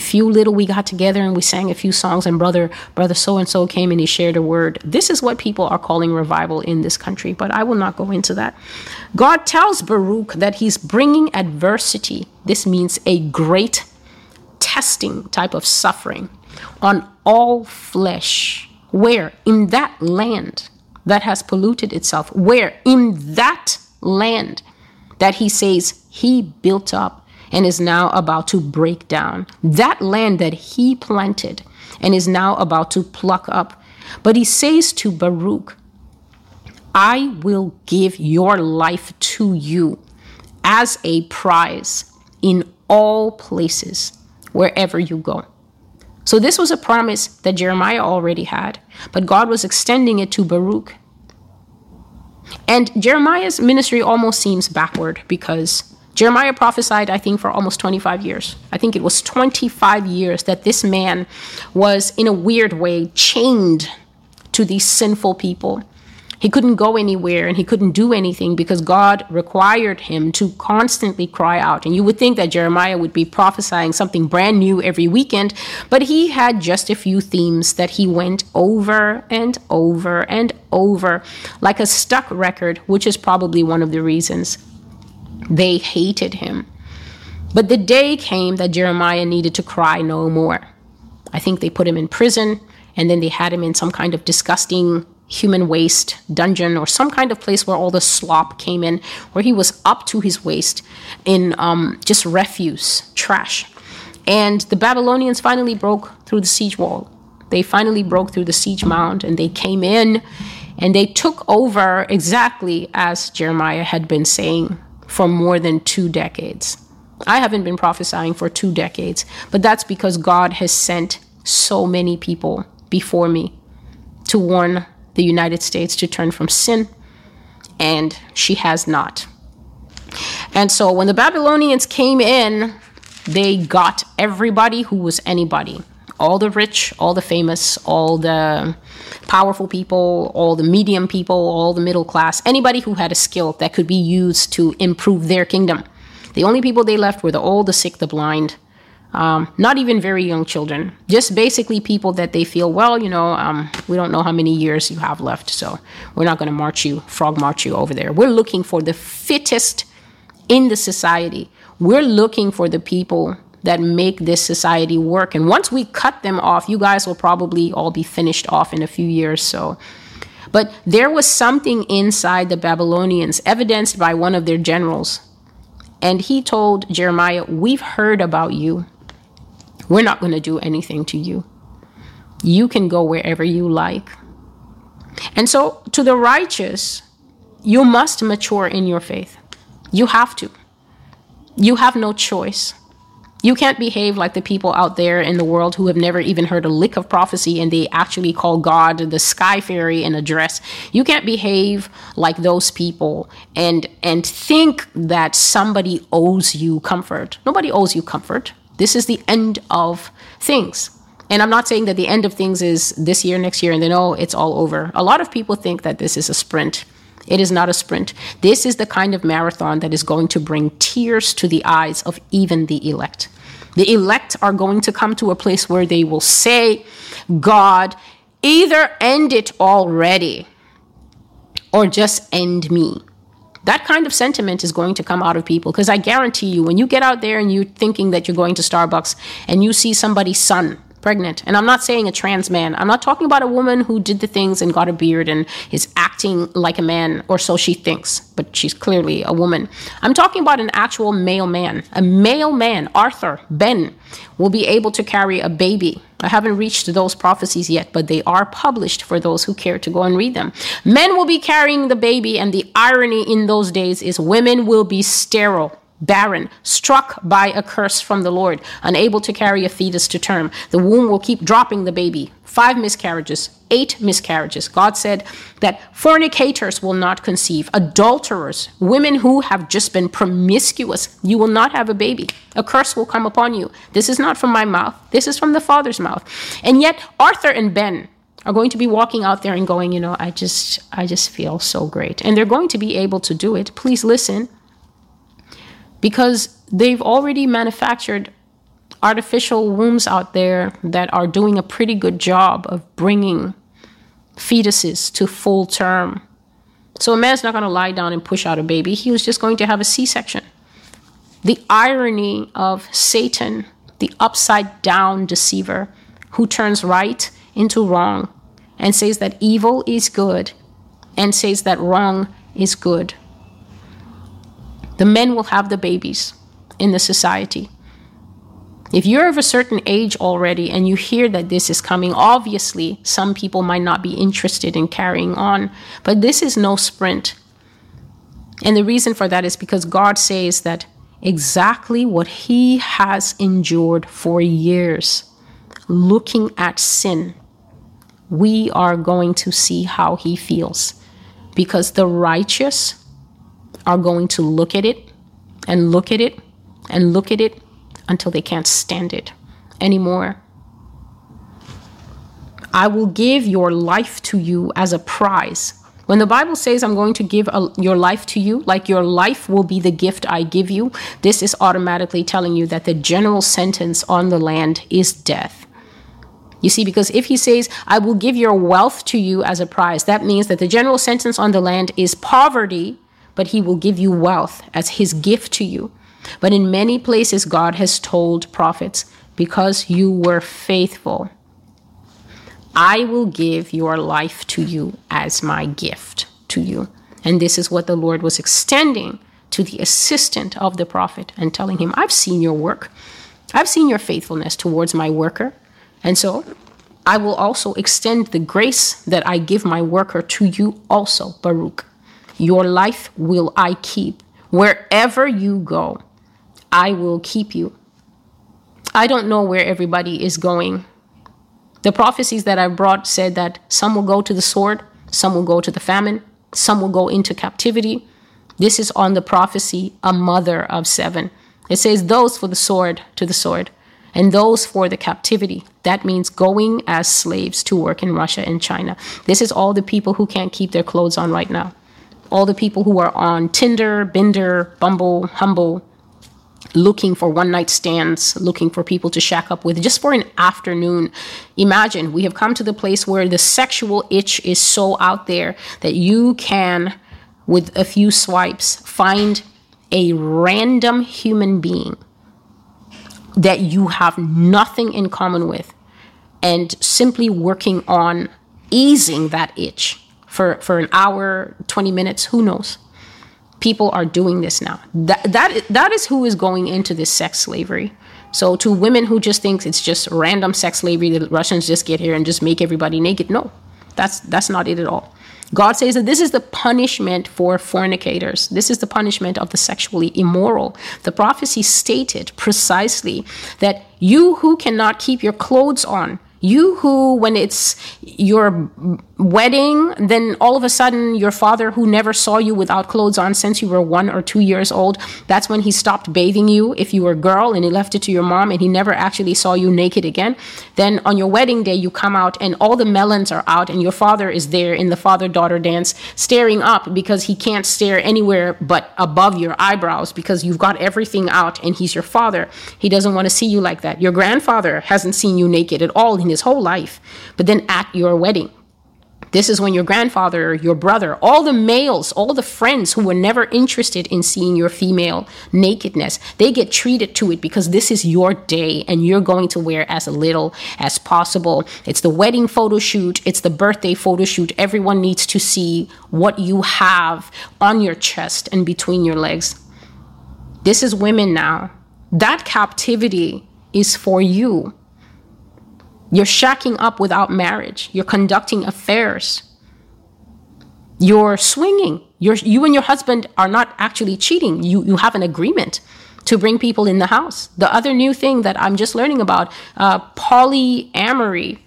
few little, we got together and we sang a few songs and brother brother so-and-so came and he shared a word? This is what people are calling revival in this country, but I will not go into that. God tells Baruch that he's bringing adversity. This means a great testing type of suffering on all flesh. Where? In that land that has polluted itself. Where? In that land that he says he built up and is now about to break down. That land that he planted and is now about to pluck up. But he says to Baruch, I will give your life to you as a prize in all places, wherever you go. So this was a promise that Jeremiah already had, but God was extending it to Baruch. And Jeremiah's ministry almost seems backward because Jeremiah prophesied, I think, for almost twenty-five years. I think it was twenty-five years that this man was, in a weird way, chained to these sinful people. He couldn't go anywhere and he couldn't do anything because God required him to constantly cry out. And you would think that Jeremiah would be prophesying something brand new every weekend, but he had just a few themes that he went over and over and over, like a stuck record, which is probably one of the reasons they hated him. But the day came that Jeremiah needed to cry no more. I think they put him in prison, and then they had him in some kind of disgusting human waste dungeon or some kind of place where all the slop came in, where he was up to his waist in um, just refuse, trash. And the Babylonians finally broke through the siege wall. They finally broke through the siege mound, and they came in, and they took over exactly as Jeremiah had been saying for more than two decades. I haven't been prophesying for two decades, but that's because God has sent so many people before me to warn the United States to turn from sin, and she has not. And so when the Babylonians came in, they got everybody who was anybody. All the rich, all the famous, all the powerful people, all the medium people, all the middle class, anybody who had a skill that could be used to improve their kingdom. The only people they left were the old, the sick, the blind, um, not even very young children, just basically people that they feel, well, you know, um, we don't know how many years you have left, so we're not going to march you, frog march you over there. We're looking for the fittest in the society. We're looking for the people that make this society work. And once we cut them off, you guys will probably all be finished off in a few years. So, but there was something inside the Babylonians, evidenced by one of their generals. And he told Jeremiah, we've heard about you. We're not going to do anything to you. You can go wherever you like. And so to the righteous, you must mature in your faith. You have to. You have no choice. You can't behave like the people out there in the world who have never even heard a lick of prophecy and they actually call God the sky fairy in a dress. You can't behave like those people and and think that somebody owes you comfort. Nobody owes you comfort. This is the end of things. And I'm not saying that the end of things is this year, next year, and then, oh, it's all over. A lot of people think that this is a sprint. It is not a sprint. This is the kind of marathon that is going to bring tears to the eyes of even the elect. The elect are going to come to a place where they will say, God, either end it already or just end me. That kind of sentiment is going to come out of people, because I guarantee you, when you get out there and you're thinking that you're going to Starbucks and you see somebody's son pregnant. And I'm not saying a trans man. I'm not talking about a woman who did the things and got a beard and is acting like a man, or so she thinks, but she's clearly a woman. I'm talking about an actual male man. A male man, Arthur, Ben, will be able to carry a baby. I haven't reached those prophecies yet, but they are published for those who care to go and read them. Men will be carrying the baby, and the irony in those days is women will be sterile. barren, struck by a curse from the Lord, unable to carry a fetus to term. The womb will keep dropping the baby. Five miscarriages, eight miscarriages. God said that fornicators will not conceive, adulterers, women who have just been promiscuous. You will not have a baby. A curse will come upon you. This is not from my mouth. This is from the Father's mouth. And yet Arthur and Ben are going to be walking out there and going, you know, I just, I just feel so great. And they're going to be able to do it. Please listen. Because they've already manufactured artificial wombs out there that are doing a pretty good job of bringing fetuses to full term. So a man's not going to lie down and push out a baby. He was just going to have a C-section. The irony of Satan, the upside down deceiver who turns right into wrong and says that evil is good and says that wrong is good. The men will have the babies in the society. If you're of a certain age already and you hear that this is coming, obviously some people might not be interested in carrying on, but this is no sprint. And the reason for that is because God says that exactly what he has endured for years, looking at sin, we are going to see how he feels, because the righteous are going to look at it and look at it and look at it until they can't stand it anymore. I will give your life to you as a prize. When the Bible says I'm going to give a, your life to you, like your life will be the gift I give you, this is automatically telling you that the general sentence on the land is death. You see, because if he says, I will give your wealth to you as a prize, that means that the general sentence on the land is poverty, but he will give you wealth as his gift to you. But in many places, God has told prophets, because you were faithful, I will give your life to you as my gift to you. And this is what the Lord was extending to the assistant of the prophet and telling him, I've seen your work. I've seen your faithfulness towards my worker. And so I will also extend the grace that I give my worker to you also, Baruch. Your life will I keep. Wherever you go, I will keep you. I don't know where everybody is going. The prophecies that I brought said that some will go to the sword, some will go to the famine, some will go into captivity. This is on the prophecy, a mother of seven. It says those for the sword, to the sword, and those for the captivity. That means going as slaves to work in Russia and China. This is all the people who can't keep their clothes on right now. All the people who are on Tinder, Binder, Bumble, Humble, looking for one-night stands, looking for people to shack up with just for an afternoon. Imagine, we have come to the place where the sexual itch is so out there that you can, with a few swipes, find a random human being that you have nothing in common with and simply working on easing that itch. For, for an hour, twenty minutes, who knows? People are doing this now. That, that, that is who is going into this sex slavery. So to women who just think it's just random sex slavery, the Russians just get here and just make everybody naked. No, that's, that's not it at all. God says that this is the punishment for fornicators. This is the punishment of the sexually immoral. The prophecy stated precisely that you who cannot keep your clothes on, you who, when it's your wedding, then all of a sudden your father who never saw you without clothes on since you were one or two years old, that's when he stopped bathing you if you were a girl and he left it to your mom and he never actually saw you naked again. Then on your wedding day, you come out and all the melons are out and your father is there in the father-daughter dance staring up because he can't stare anywhere but above your eyebrows because you've got everything out and he's your father. He doesn't want to see you like that. Your grandfather hasn't seen you naked at all in his whole life, but then at your wedding, this is when your grandfather, your brother, all the males, all the friends who were never interested in seeing your female nakedness, they get treated to it because this is your day and you're going to wear as little as possible. It's the wedding photo shoot. It's the birthday photo shoot. Everyone needs to see what you have on your chest and between your legs. This is women now. That captivity is for you. You're shacking up without marriage. You're conducting affairs. you're swinging. You're, you and your husband are not actually cheating. You you have an agreement to bring people in the house. The other new thing that I'm just learning about, uh, polyamory,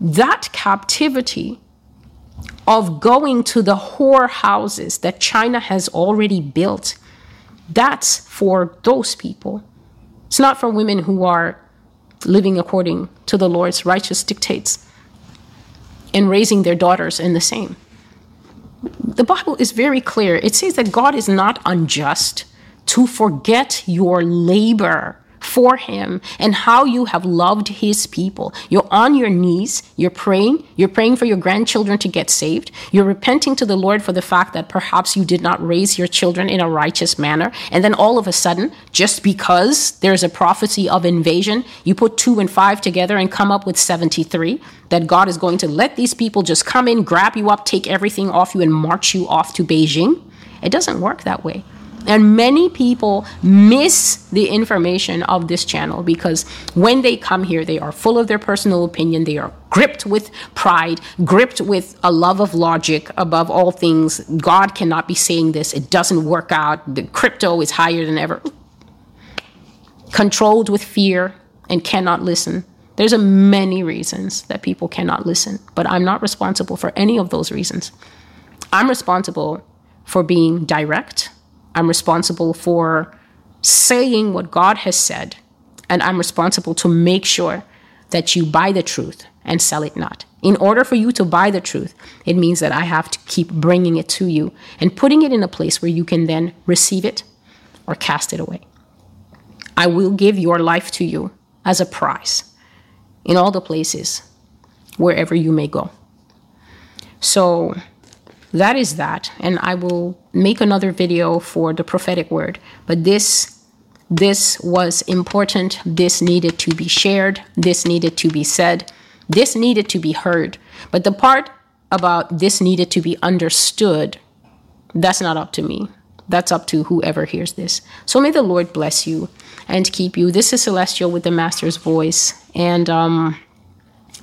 that captivity of going to the whorehouses that China has already built, that's for those people. It's not for women who are living according to the Lord's righteous dictates and raising their daughters in the same. The Bible is very clear. It says that God is not unjust to forget your labor for him and how you have loved his people. You're on your knees, you're praying, you're praying for your grandchildren to get saved. You're repenting to the Lord for the fact that perhaps you did not raise your children in a righteous manner. And then all of a sudden, just because there's a prophecy of invasion, you put two and five together and come up with seventy-three, that God is going to let these people just come in, grab you up, take everything off you and march you off to Beijing. It doesn't work that way. And many people miss the information of this channel because when they come here, they are full of their personal opinion. They are gripped with pride, gripped with a love of logic above all things. God cannot be saying this. It doesn't work out. The crypto is higher than ever. Controlled with fear and cannot listen. There's a many reasons that people cannot listen, but I'm not responsible for any of those reasons. I'm responsible for being direct. I'm responsible for saying what God has said, and I'm responsible to make sure that you buy the truth and sell it not. In order for you to buy the truth, it means that I have to keep bringing it to you and putting it in a place where you can then receive it or cast it away. I will give your life to you as a prize in all the places, wherever you may go. So that is that, and I will make another video for the prophetic word. But this this was important. This needed to be shared. This needed to be said. This needed to be heard. But the part about this needed to be understood, that's not up to me. That's up to whoever hears this. So may the Lord bless you and keep you. This is Celestial with the Master's Voice. And um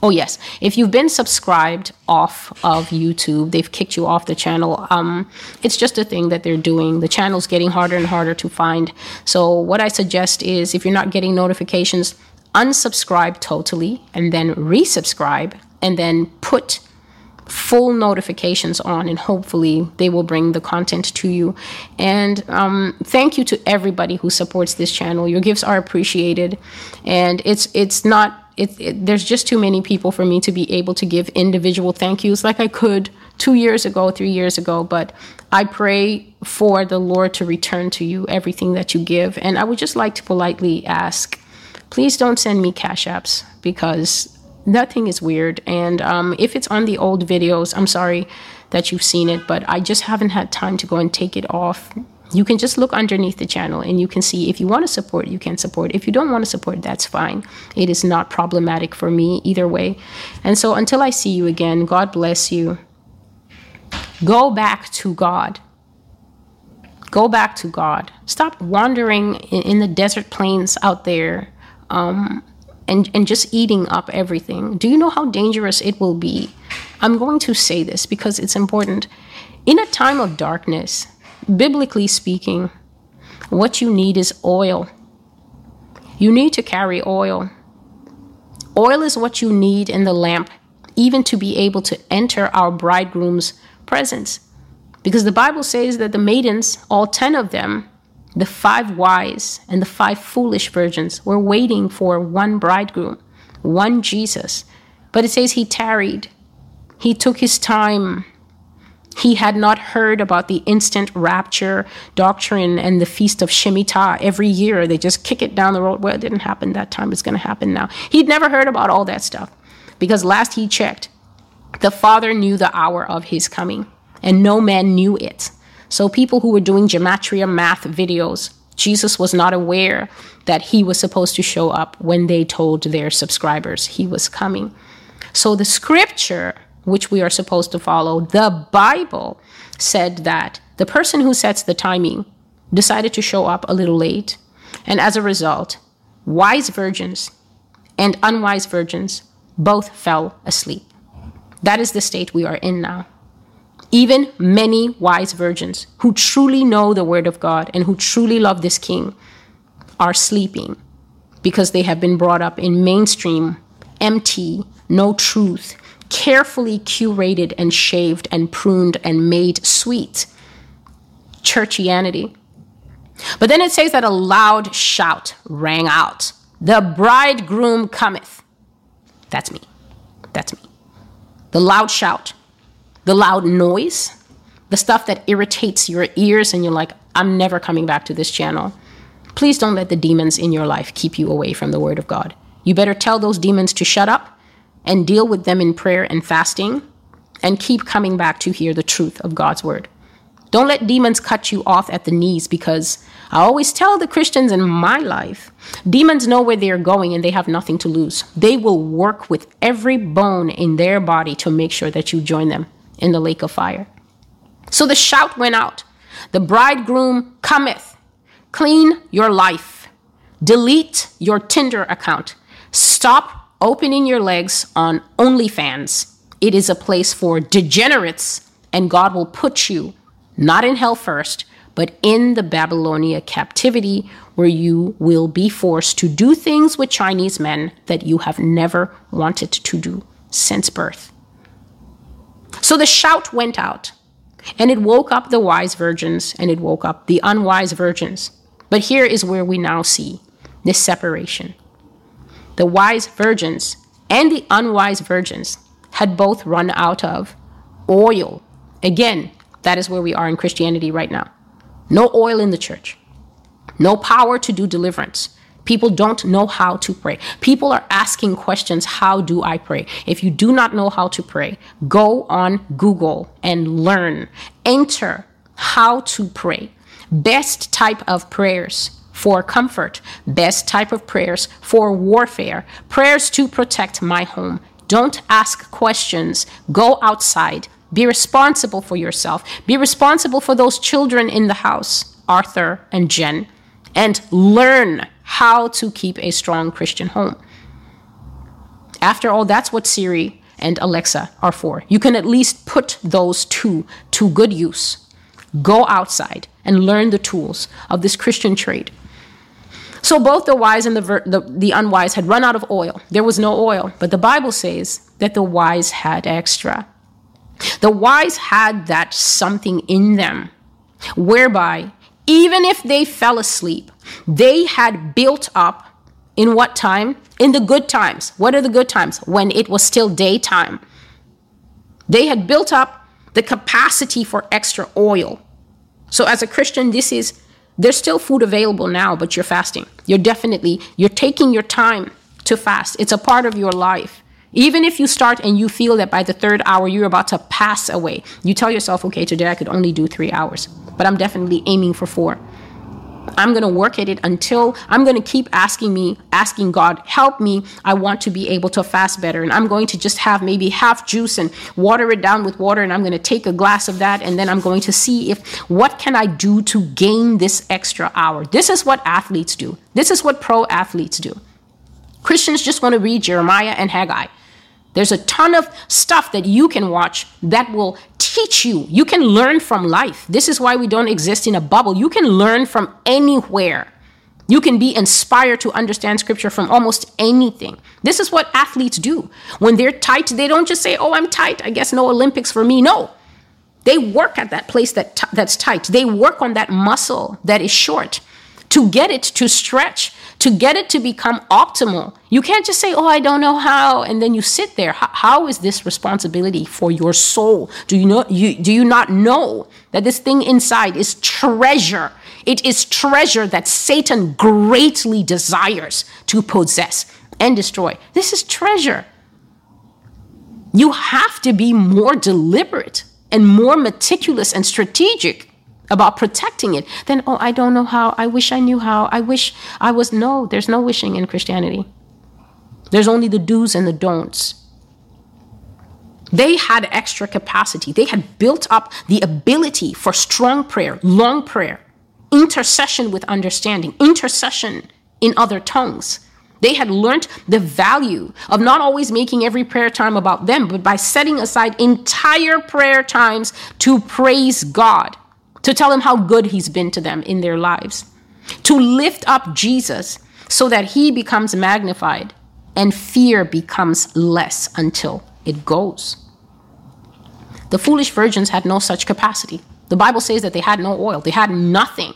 oh, yes. If you've been subscribed off of YouTube, they've kicked you off the channel. Um, it's just a thing that they're doing. The channel's getting harder and harder to find. So what I suggest is if you're not getting notifications, unsubscribe totally and then resubscribe and then put full notifications on, and hopefully they will bring the content to you. And um, thank you to everybody who supports this channel. Your gifts are appreciated, and it's it's not... It, it, there's just too many people for me to be able to give individual thank yous like I could two years ago, three years ago. But I pray for the Lord to return to you everything that you give. And I would just like to politely ask, please don't send me cash apps because that thing is weird. And um, if it's on the old videos, I'm sorry that you've seen it, but I just haven't had time to go and take it off. You can just look underneath the channel and you can see if you want to support, you can support. If you don't want to support, that's fine. It is not problematic for me either way. And so until I see you again, God bless you. Go back to God. Go back to God. Stop wandering in, in the desert plains out there um, and, and just eating up everything. Do you know how dangerous it will be? I'm going to say this because it's important. In a time of darkness, biblically speaking, what you need is oil. You need to carry oil. Oil is what you need in the lamp, even to be able to enter our bridegroom's presence. Because the Bible says that the maidens, all ten of them, the five wise and the five foolish virgins, were waiting for one bridegroom, one Jesus. But it says he tarried. He took his time. He had not heard about the instant rapture doctrine and the feast of Shemitah every year. They just kick it down the road. Well, it didn't happen that time. It's going to happen now. He'd never heard about all that stuff because last he checked, the Father knew the hour of his coming and no man knew it. So people who were doing Gematria math videos, Jesus was not aware that he was supposed to show up when they told their subscribers he was coming. So the scripture, which we are supposed to follow, the Bible said that the person who sets the timing decided to show up a little late. And as a result, wise virgins and unwise virgins both fell asleep. That is the state we are in now. even many wise virgins who truly know the word of God and who truly love this king are sleeping because they have been brought up in mainstream, empty, no truth, carefully curated and shaved and pruned and made sweet churchianity. But then it says that a loud shout rang out. The bridegroom cometh. That's me. That's me. The loud shout, the loud noise, the stuff that irritates your ears and you're like, I'm never coming back to this channel. Please don't let the demons in your life keep you away from the word of God. You better tell those demons to shut up and deal with them in prayer and fasting and keep coming back to hear the truth of God's word. Don't let demons cut you off at the knees, because I always tell the Christians in my life, demons know where they're going and they have nothing to lose. They will work with every bone in their body to make sure that you join them in the lake of fire. So the shout went out. The bridegroom cometh. Clean your life. Delete your Tinder account. Stop opening your legs on OnlyFans. It is a place for degenerates, and God will put you not in hell first, but in the Babylonian captivity, where you will be forced to do things with Chinese men that you have never wanted to do since birth. So the shout went out, and it woke up the wise virgins, and it woke up the unwise virgins. But here is where we now see this separation. The wise virgins and the unwise virgins had both run out of oil. Again, that is where we are in Christianity right now. No oil in the church. No power to do deliverance. People don't know how to pray. People are asking questions, how do I pray? If you do not know how to pray, go on Google and learn. Enter how to pray. Best type of prayers for comfort. Best type of prayers for warfare. Prayers to protect my home. Don't ask questions. Go outside. Be responsible for yourself. Be responsible for those children in the house, Arthur and Jen, and learn how to keep a strong Christian home. After all, that's what Siri and Alexa are for. You can at least put those two to good use. Go outside and learn the tools of this Christian trade. So both the wise and the, ver- the, the unwise had run out of oil. There was no oil, but the Bible says that the wise had extra. The wise had that something in them whereby even if they fell asleep, they had built up in what time? In the good times. What are the good times? When it was still daytime. They had built up the capacity for extra oil. So as a Christian, this is, there's still food available now, but you're fasting. You're definitely, you're taking your time to fast. It's a part of your life. Even if you start and you feel that by the third hour, you're about to pass away, you tell yourself, okay, today I could only do three hours, but I'm definitely aiming for four. I'm going to work at it until I'm going to keep asking me, asking God, help me. I want to be able to fast better. And I'm going to just have maybe half juice and water it down with water. And I'm going to take a glass of that. And then I'm going to see if, what can I do to gain this extra hour? This is what athletes do. This is what pro athletes do. Christians just want to read Jeremiah and Haggai. There's a ton of stuff that you can watch that will teach you. You can learn from life. This is why we don't exist in a bubble. You can learn from anywhere. You can be inspired to understand scripture from almost anything. This is what athletes do. When they're tight, they don't just say, oh, I'm tight. I guess no Olympics for me. No, they work at that place that t- that's tight. They work on that muscle that is short to get it to stretch, to get it to become optimal. You can't just say, oh, I don't know how, and then you sit there. How, how is this responsibility for your soul? Do you know, you, do you not know that this thing inside is treasure? It is treasure that Satan greatly desires to possess and destroy. This is treasure. You have to be more deliberate and more meticulous and strategic about protecting it. Then, oh, I don't know how. I wish I knew how. I wish I was. No, there's no wishing in Christianity. There's only the do's and the don'ts. They had extra capacity. They had built up the ability for strong prayer, long prayer, intercession with understanding, intercession in other tongues. They had learned the value of not always making every prayer time about them, but by setting aside entire prayer times to praise God, to tell him how good he's been to them in their lives, to lift up Jesus so that he becomes magnified and fear becomes less until it goes. The foolish virgins had no such capacity. The Bible says that they had no oil. They had nothing.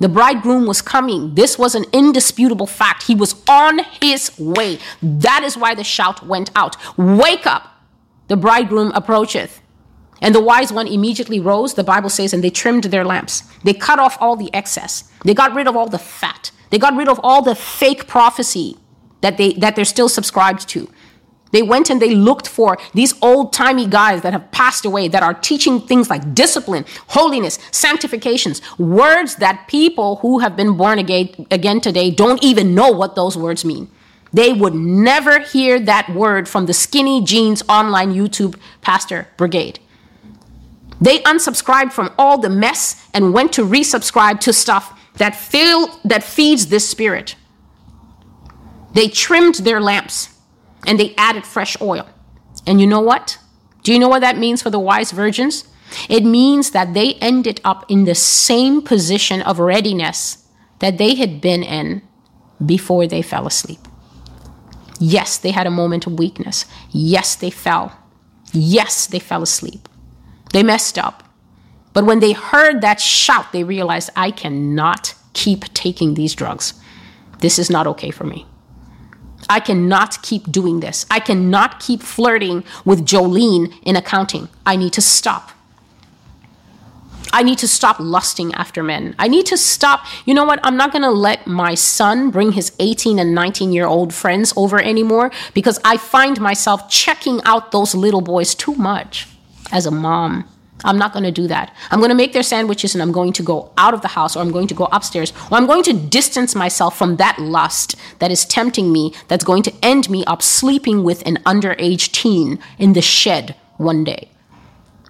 The bridegroom was coming. This was an indisputable fact. He was on his way. That is why the shout went out. Wake up! The bridegroom approacheth. And the wise one immediately rose, the Bible says, and they trimmed their lamps. They cut off all the excess. They got rid of all the fat. They got rid of all the fake prophecy that, they, that they're still subscribed to. They went and they looked for these old-timey guys that have passed away, that are teaching things like discipline, holiness, sanctifications, words that people who have been born again, again today don't even know what those words mean. They would never hear that word from the skinny jeans online YouTube pastor brigade. They unsubscribed from all the mess and went to resubscribe to stuff that, fill, that feeds this spirit. They trimmed their lamps. And they added fresh oil. And you know what? Do you know what that means for the wise virgins? It means that they ended up in the same position of readiness that they had been in before they fell asleep. Yes, they had a moment of weakness. Yes, they fell. Yes, they fell asleep. They messed up. But when they heard that shout, they realized, I cannot keep taking these drugs. This is not okay for me. I cannot keep doing this. I cannot keep flirting with Jolene in accounting. I need to stop. I need to stop lusting after men. I need to stop. You know what? I'm not going to let my son bring his eighteen and nineteen-year-old friends over anymore because I find myself checking out those little boys too much as a mom. I'm not going to do that. I'm going to make their sandwiches and I'm going to go out of the house, or I'm going to go upstairs, or I'm going to distance myself from that lust that is tempting me, that's going to end me up sleeping with an underage teen in the shed one day.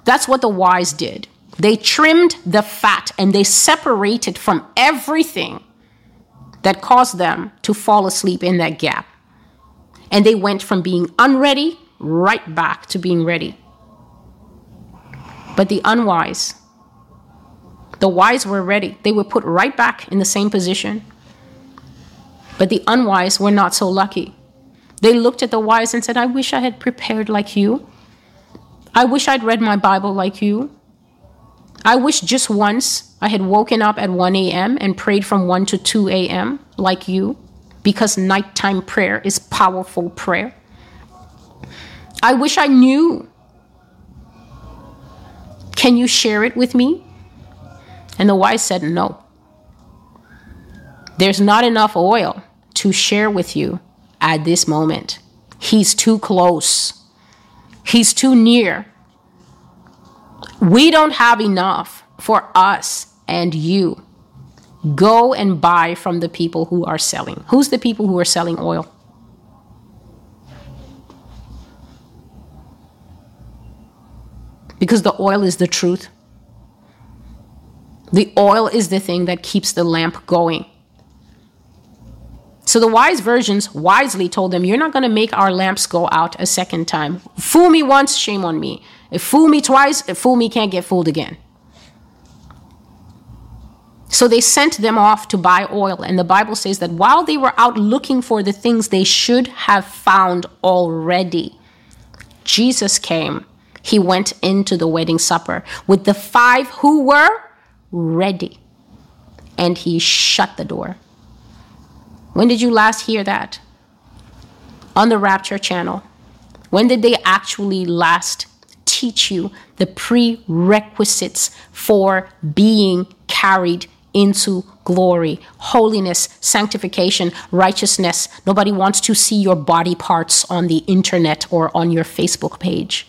That's what the wise did. They trimmed the fat and they separated from everything that caused them to fall asleep in that gap. And they went from being unready right back to being ready. But the unwise, the wise were ready. They were put right back in the same position. But the unwise were not so lucky. They looked at the wise and said, I wish I had prepared like you. I wish I'd read my Bible like you. I wish just once I had woken up at one a.m. and prayed from one to two a.m. like you, because nighttime prayer is powerful prayer. I wish I knew. Can you share it with me? And the wise said, no. There's not enough oil to share with you at this moment. He's too close. He's too near. We don't have enough for us and you. Go and buy from the people who are selling. Who's the people who are selling oil? Because the oil is the truth. The oil is the thing that keeps the lamp going. So the wise virgins wisely told them, you're not going to make our lamps go out a second time. Fool me once, shame on me. If fool me twice, if fool me can't get fooled again. So they sent them off to buy oil. And the Bible says that while they were out looking for the things they should have found already, Jesus came. He went into the wedding supper with the five who were ready, and he shut the door. When did you last hear that? On the Rapture channel. When did they actually last teach you the prerequisites for being carried into glory, holiness, sanctification, righteousness? Nobody wants to see your body parts on the internet or on your Facebook page.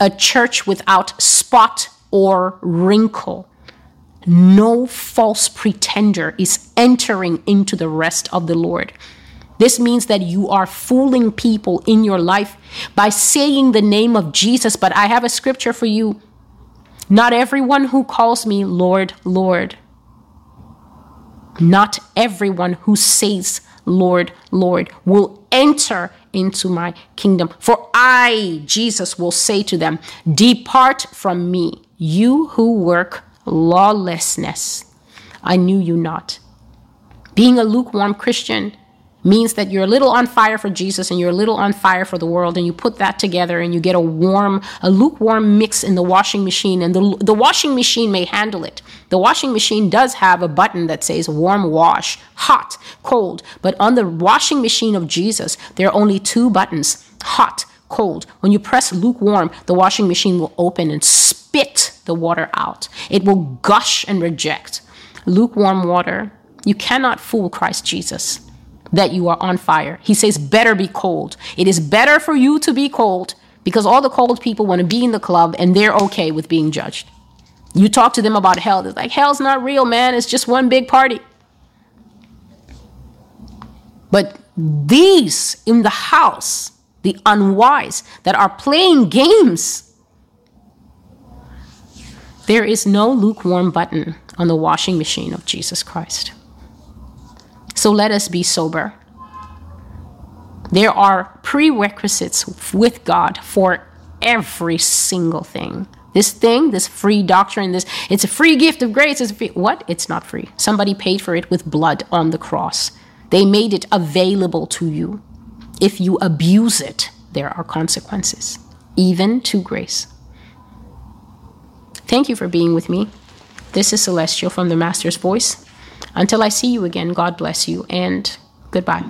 A church without spot or wrinkle. No false pretender is entering into the rest of the Lord. This means that you are fooling people in your life by saying the name of Jesus. But I have a scripture for you. Not everyone who calls me Lord, Lord not everyone who says, Lord, Lord, will enter into my kingdom. For I, Jesus, will say to them, depart from me, you who work lawlessness. I knew you not. Being a lukewarm Christian means that you're a little on fire for Jesus and you're a little on fire for the world, and you put that together and you get a warm, a lukewarm mix in the washing machine, and the, the washing machine may handle it. The washing machine does have a button that says warm wash, hot, cold, but on the washing machine of Jesus, there are only two buttons, hot, cold. When you press lukewarm, the washing machine will open and spit the water out. It will gush and reject. Lukewarm water, you cannot fool Christ Jesus that you are on fire. He says, better be cold. It is better for you to be cold, because all the cold people want to be in the club and they're okay with being judged. You talk to them about hell, they're like, hell's not real, man. It's just one big party. But these in the house, the unwise that are playing games, there is no lukewarm button on the washing machine of Jesus Christ. So let us be sober. There are prerequisites with God for every single thing. This thing, this free doctrine, this it's a free gift of grace. It's free. What? It's not free. Somebody paid for it with blood on the cross. They made it available to you. If you abuse it, there are consequences, even to grace. Thank you for being with me. This is Celestial from the Master's Voice. Until I see you again, God bless you and goodbye.